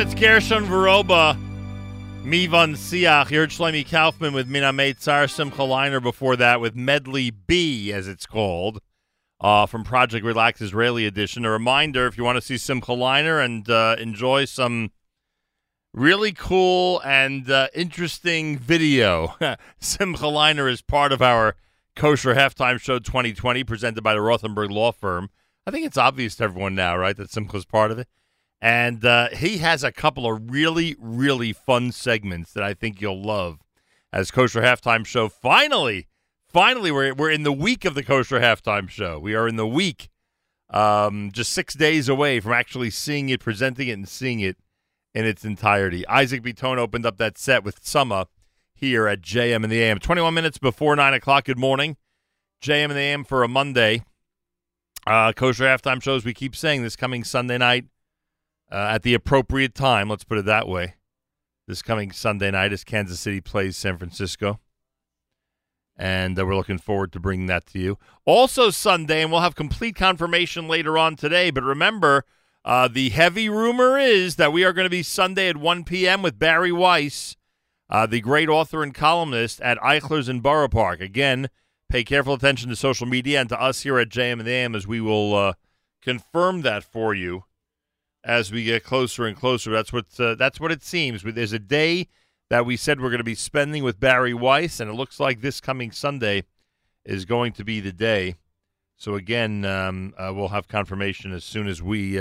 It's Gershon Varoba, Mivon Siach, Yerud Shlomi Kaufman with Mina Meitzar, Simcha Leiner before that with Medley B, as it's called, from Project Relax Israeli Edition. A reminder, if you want to see Simcha Leiner and enjoy some really cool and interesting video, Simcha Leiner is part of our Kosher Halftime Show 2020 presented by the Rothenberg Law Firm. I think it's obvious to everyone now, right, that Simcha's part of it. And he has a couple of really, really fun segments that I think you'll love as Kosher Halftime Show. Finally, we're in the week of the Kosher Halftime Show. We are in the week, just 6 days away from actually seeing it, presenting it, and seeing it in its entirety. Isaac Bitone opened up that set with Summa here at JM and the AM. 21 minutes before 9 o'clock. Good morning. JM and the AM for a Monday. Kosher Halftime Shows, we keep saying this coming Sunday night. At the appropriate time, let's put it that way, this coming Sunday night as Kansas City plays San Francisco. And we're looking forward to bringing that to you. Also Sunday, and we'll have complete confirmation later on today, but remember, the heavy rumor is that we are going to be Sunday at 1 p.m. with Bari Weiss, the great author and columnist at Eichler's in Borough Park. Again, pay careful attention to social media and to us here at JM and the AM as we will confirm that for you. As we get closer and closer, that's what it seems. There's a day that we said we're going to be spending with Bari Weiss, and it looks like this coming Sunday is going to be the day. So again, we'll have confirmation as soon as we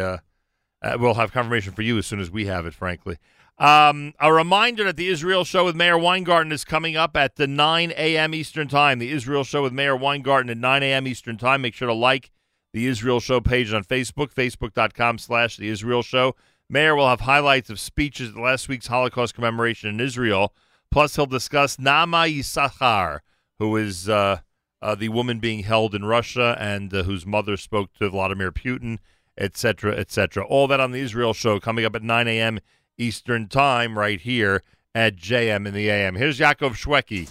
we'll have confirmation for you as soon as we have it. Frankly, a reminder that the Israel Show with Mayor Weingarten is coming up at the 9 a.m. Eastern Time. The Israel Show with Mayor Weingarten at 9 a.m. Eastern Time. Make sure to like The Israel Show page on Facebook, facebook.com/The Israel Show. Mayor will have highlights of speeches at last week's Holocaust commemoration in Israel. Plus, he'll discuss Nama Yisachar, who is the woman being held in Russia and whose mother spoke to Vladimir Putin, etc., etc. All that on The Israel Show coming up at 9 a.m. Eastern Time right here at JM in the AM. Here's Yaakov Shweki.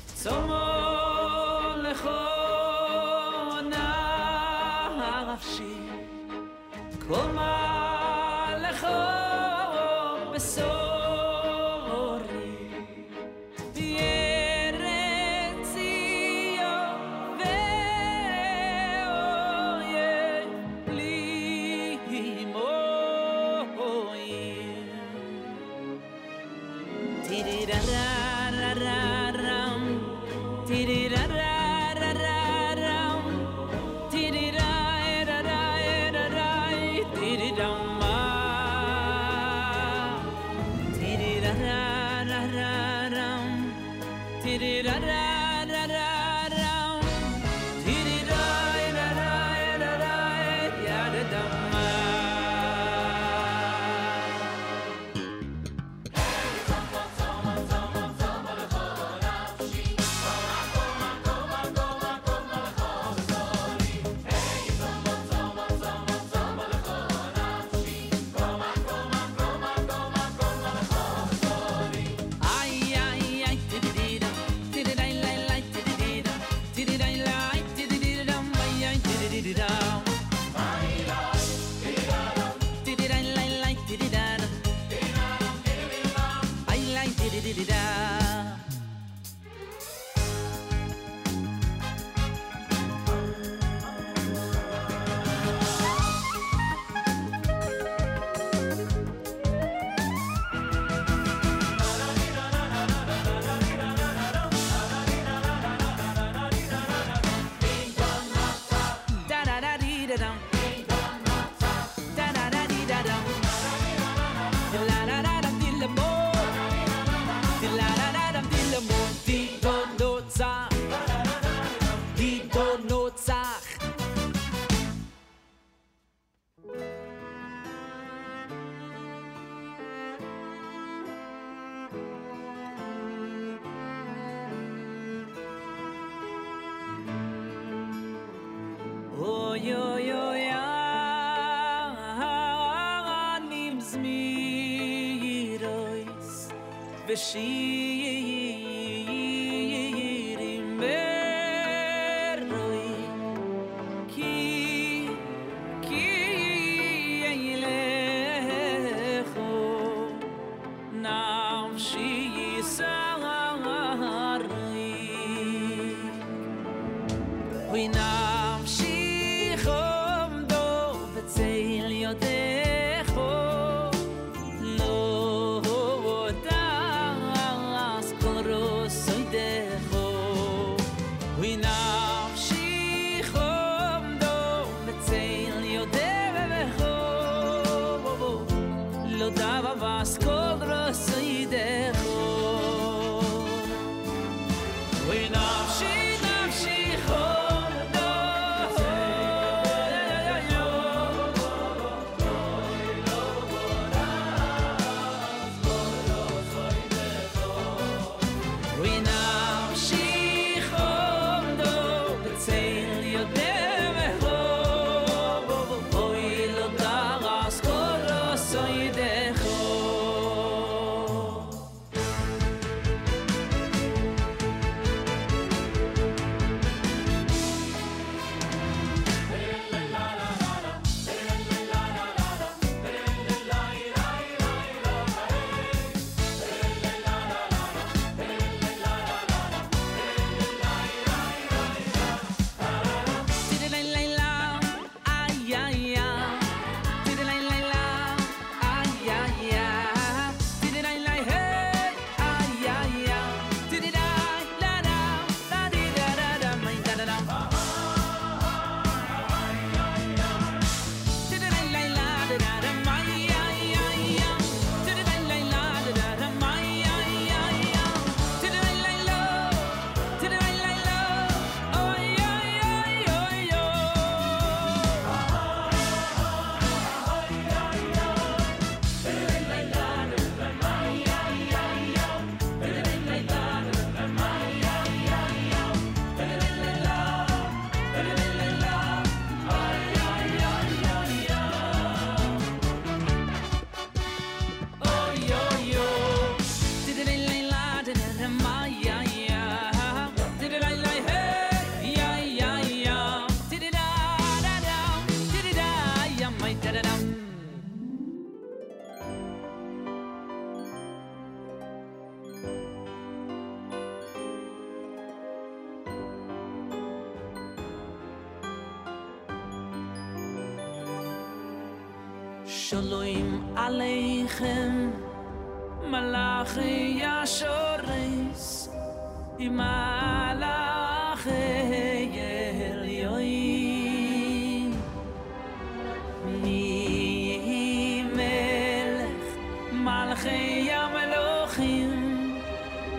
Malchei Amalachim,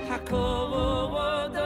Hakor Oda.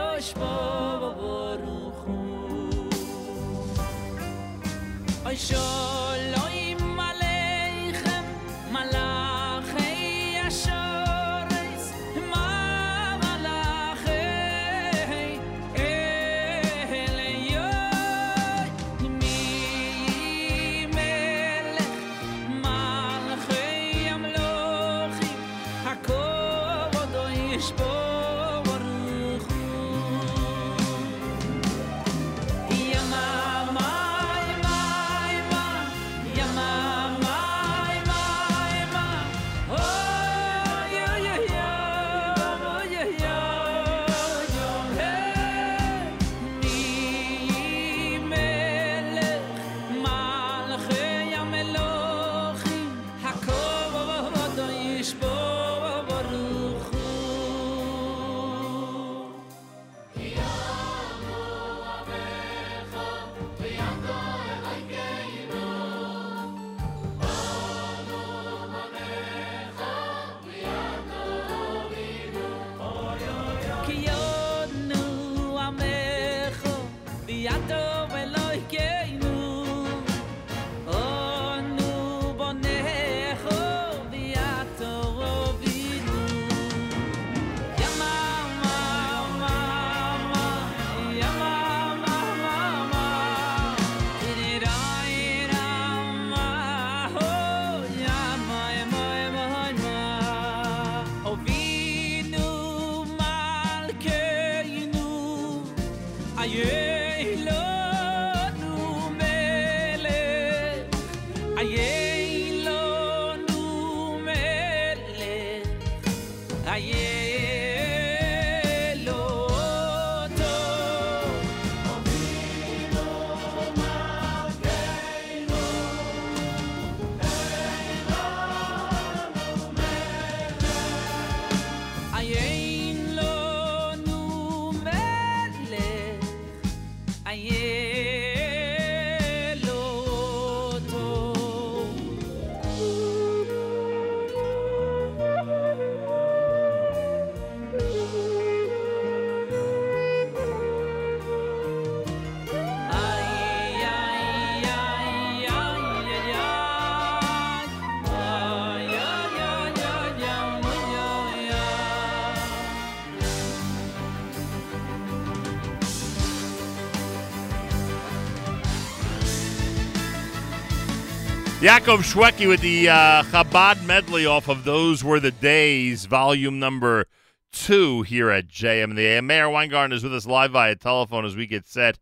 Yaakov Shweki with the Chabad medley off of Those Were the Days, volume number 2 here at JM and the AM. Mayor Weingarten is with us live via telephone as we get set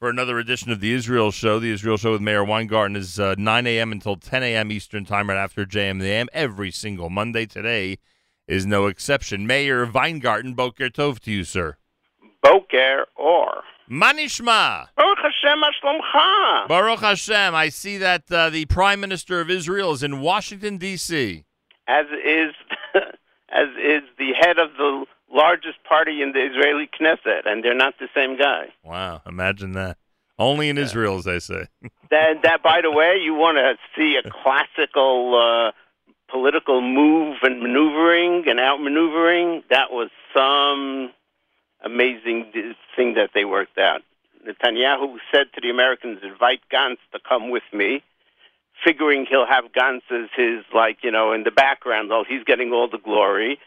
for another edition of The Israel Show. The Israel Show with Mayor Weingarten is 9 a.m. until 10 a.m. Eastern Time, right after JM and the AM every single Monday. Today is no exception. Mayor Weingarten, Boker Tov to you, sir. Boker or... Manishma. Baruch Hashem, Ashlomcha. Baruch Hashem. I see that the Prime Minister of Israel is in Washington, D.C. As is the head of the largest party in the Israeli Knesset, and they're not the same guy. Wow, imagine that. Only in Israel, as they say. that, by the way, you want to see a classical political move and maneuvering and outmaneuvering? That was some... amazing thing that they worked out. Netanyahu said to the Americans, invite Gantz to come with me, figuring he'll have Gantz as his, in the background, though he's getting all the glory.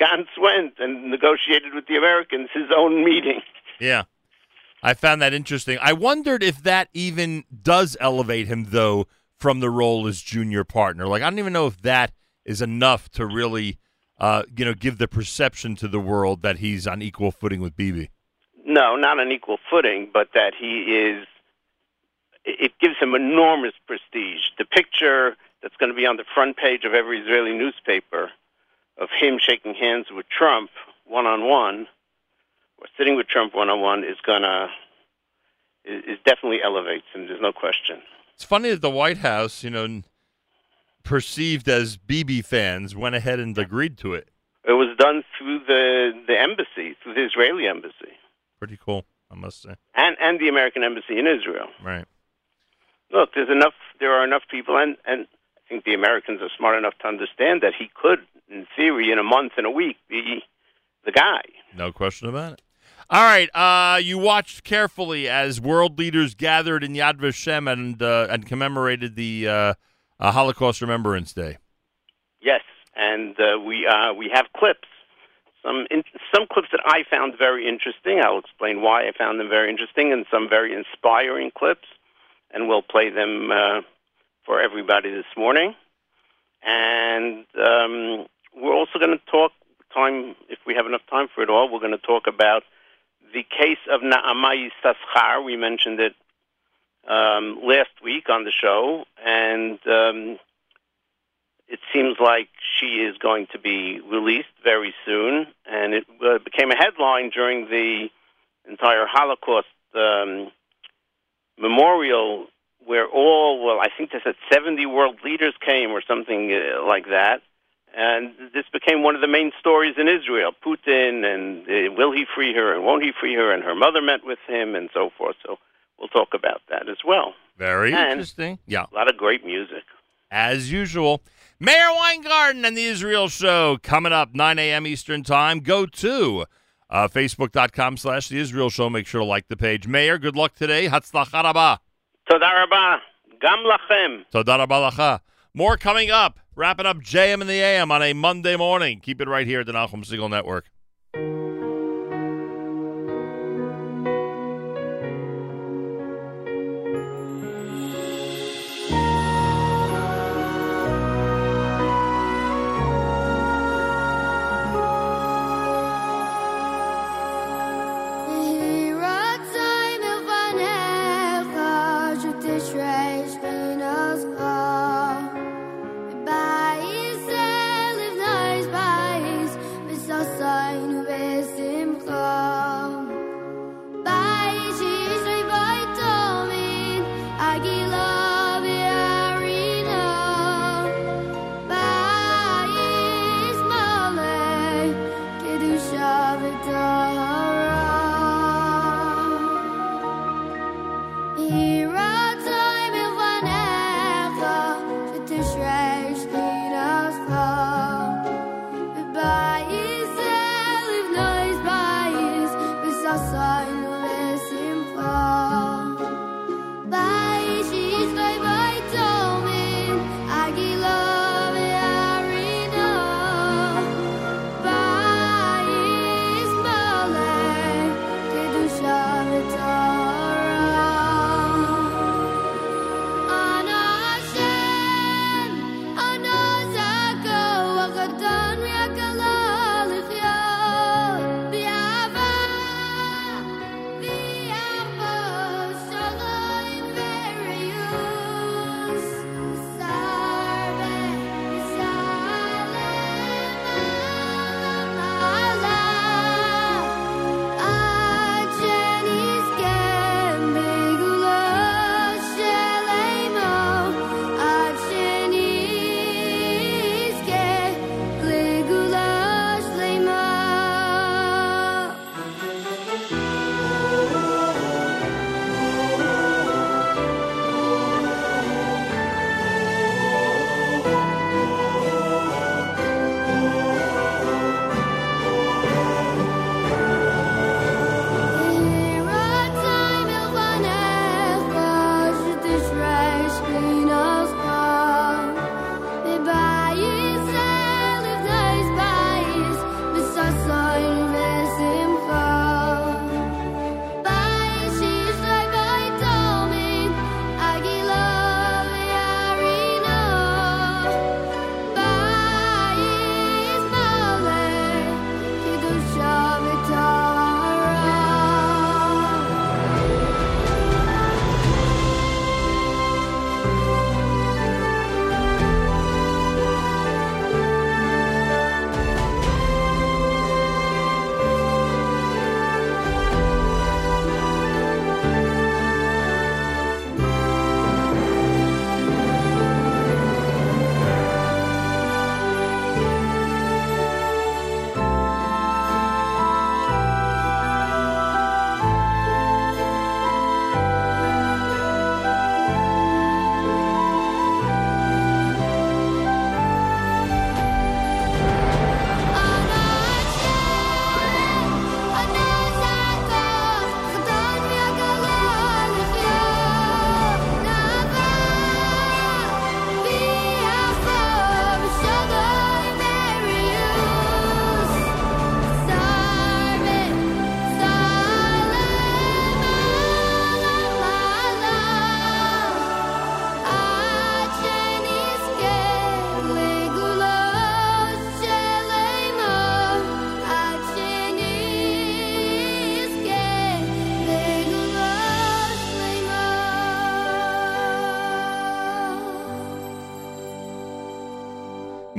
Gantz went and negotiated with the Americans his own meeting. Yeah. I found that interesting. I wondered if that even does elevate him, though, from the role as junior partner. I don't even know if that is enough to really... give the perception to the world that he's on equal footing with Bibi. No, not on equal footing, but that he is, it gives him enormous prestige. The picture that's going to be on the front page of every Israeli newspaper of him shaking hands with Trump one-on-one, or sitting with Trump one-on-one, is definitely elevates him. There's no question. It's funny that the White House, perceived as Bibi fans, went ahead and agreed to it. It was done through the embassy, through the Israeli embassy. Pretty cool, I must say. And the American embassy in Israel. Right. Look, there are enough people, and I think the Americans are smart enough to understand that he could, in theory, in a month and a week, be the guy. No question about it. All right, you watched carefully as world leaders gathered in Yad Vashem and commemorated the Holocaust Remembrance Day. Yes, and we have clips. Some clips that I found very interesting. I'll explain why I found them very interesting, and some very inspiring clips. And we'll play them for everybody this morning. And we're also going to talk, if we have enough time for it all, we're going to talk about the case of Naamai Saschar. We mentioned it last week on the show, and it seems like she is going to be released very soon. And it became a headline during the entire Holocaust memorial, where I think they said 70 world leaders came or something like that. And this became one of the main stories in Israel. Putin, and will he free her, and won't he free her, and her mother met with him, and so forth. So we'll talk about that as well. Very interesting. Yeah. A lot of great music. As usual. Mayor Weingarten and The Israel Show coming up, 9 a.m. Eastern Time. Go to Facebook.com/The Israel Show. Make sure to like the page. Mayor, good luck today. Hatzlacha rabah. Toda rabah. Gam lachem. Toda rabah lacha. More coming up. Wrapping up JM and the AM on a Monday morning. Keep it right here at the Nachum Segal Network.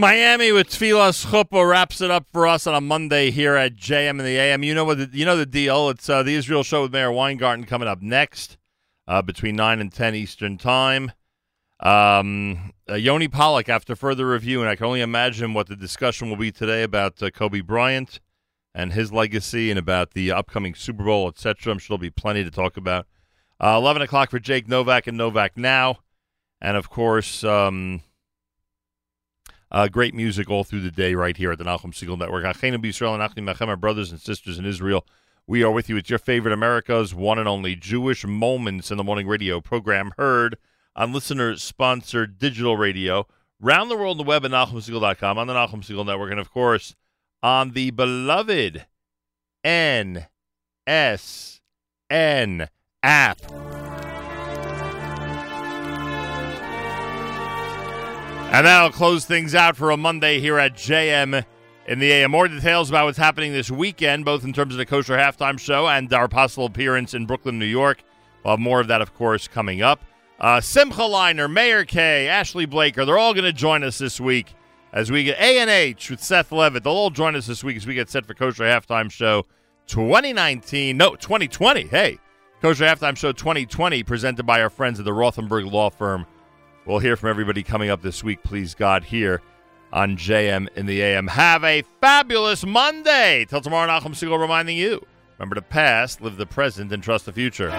Miami with Tfilas Chuppah wraps it up for us on a Monday here at JM and the AM. You know what? You know the deal. It's the Israel Show with Mayor Weingarten coming up next between 9 and 10 Eastern Time. Yoni Pollack, after further review, and I can only imagine what the discussion will be today about Kobe Bryant and his legacy and about the upcoming Super Bowl, etc. I'm sure there'll be plenty to talk about. 11 o'clock for Jake Novak and Novak Now. And, of course... great music all through the day right here at the Nachum Segal Network. Achenu b'Yisrael and Achim Mechem, our brothers and sisters in Israel. We are with you. It's your favorite America's one and only Jewish Moments in the Morning radio program, heard on listener-sponsored digital radio, round the world on the web at NachumSegal.com, on the Nachum Segal Network, and, of course, on the beloved NSN app. And that'll close things out for a Monday here at JM in the AM. More details about what's happening this weekend, both in terms of the Kosher Halftime Show and our possible appearance in Brooklyn, New York. We'll have more of that, of course, coming up. Simcha Leiner, Meir Kay, Ashley Blaker, they're all going to join us this week as we get A&H with Seth Levitt. They'll all join us this week as we get set for Kosher Halftime Show 2020. Hey, Kosher Halftime Show 2020 presented by our friends at the Rothenberg Law Firm. We'll hear from everybody coming up this week, please God, here on JM in the AM. Have a fabulous Monday. Till tomorrow, Nachum Segal reminding you, remember the past, live the present, and trust the future.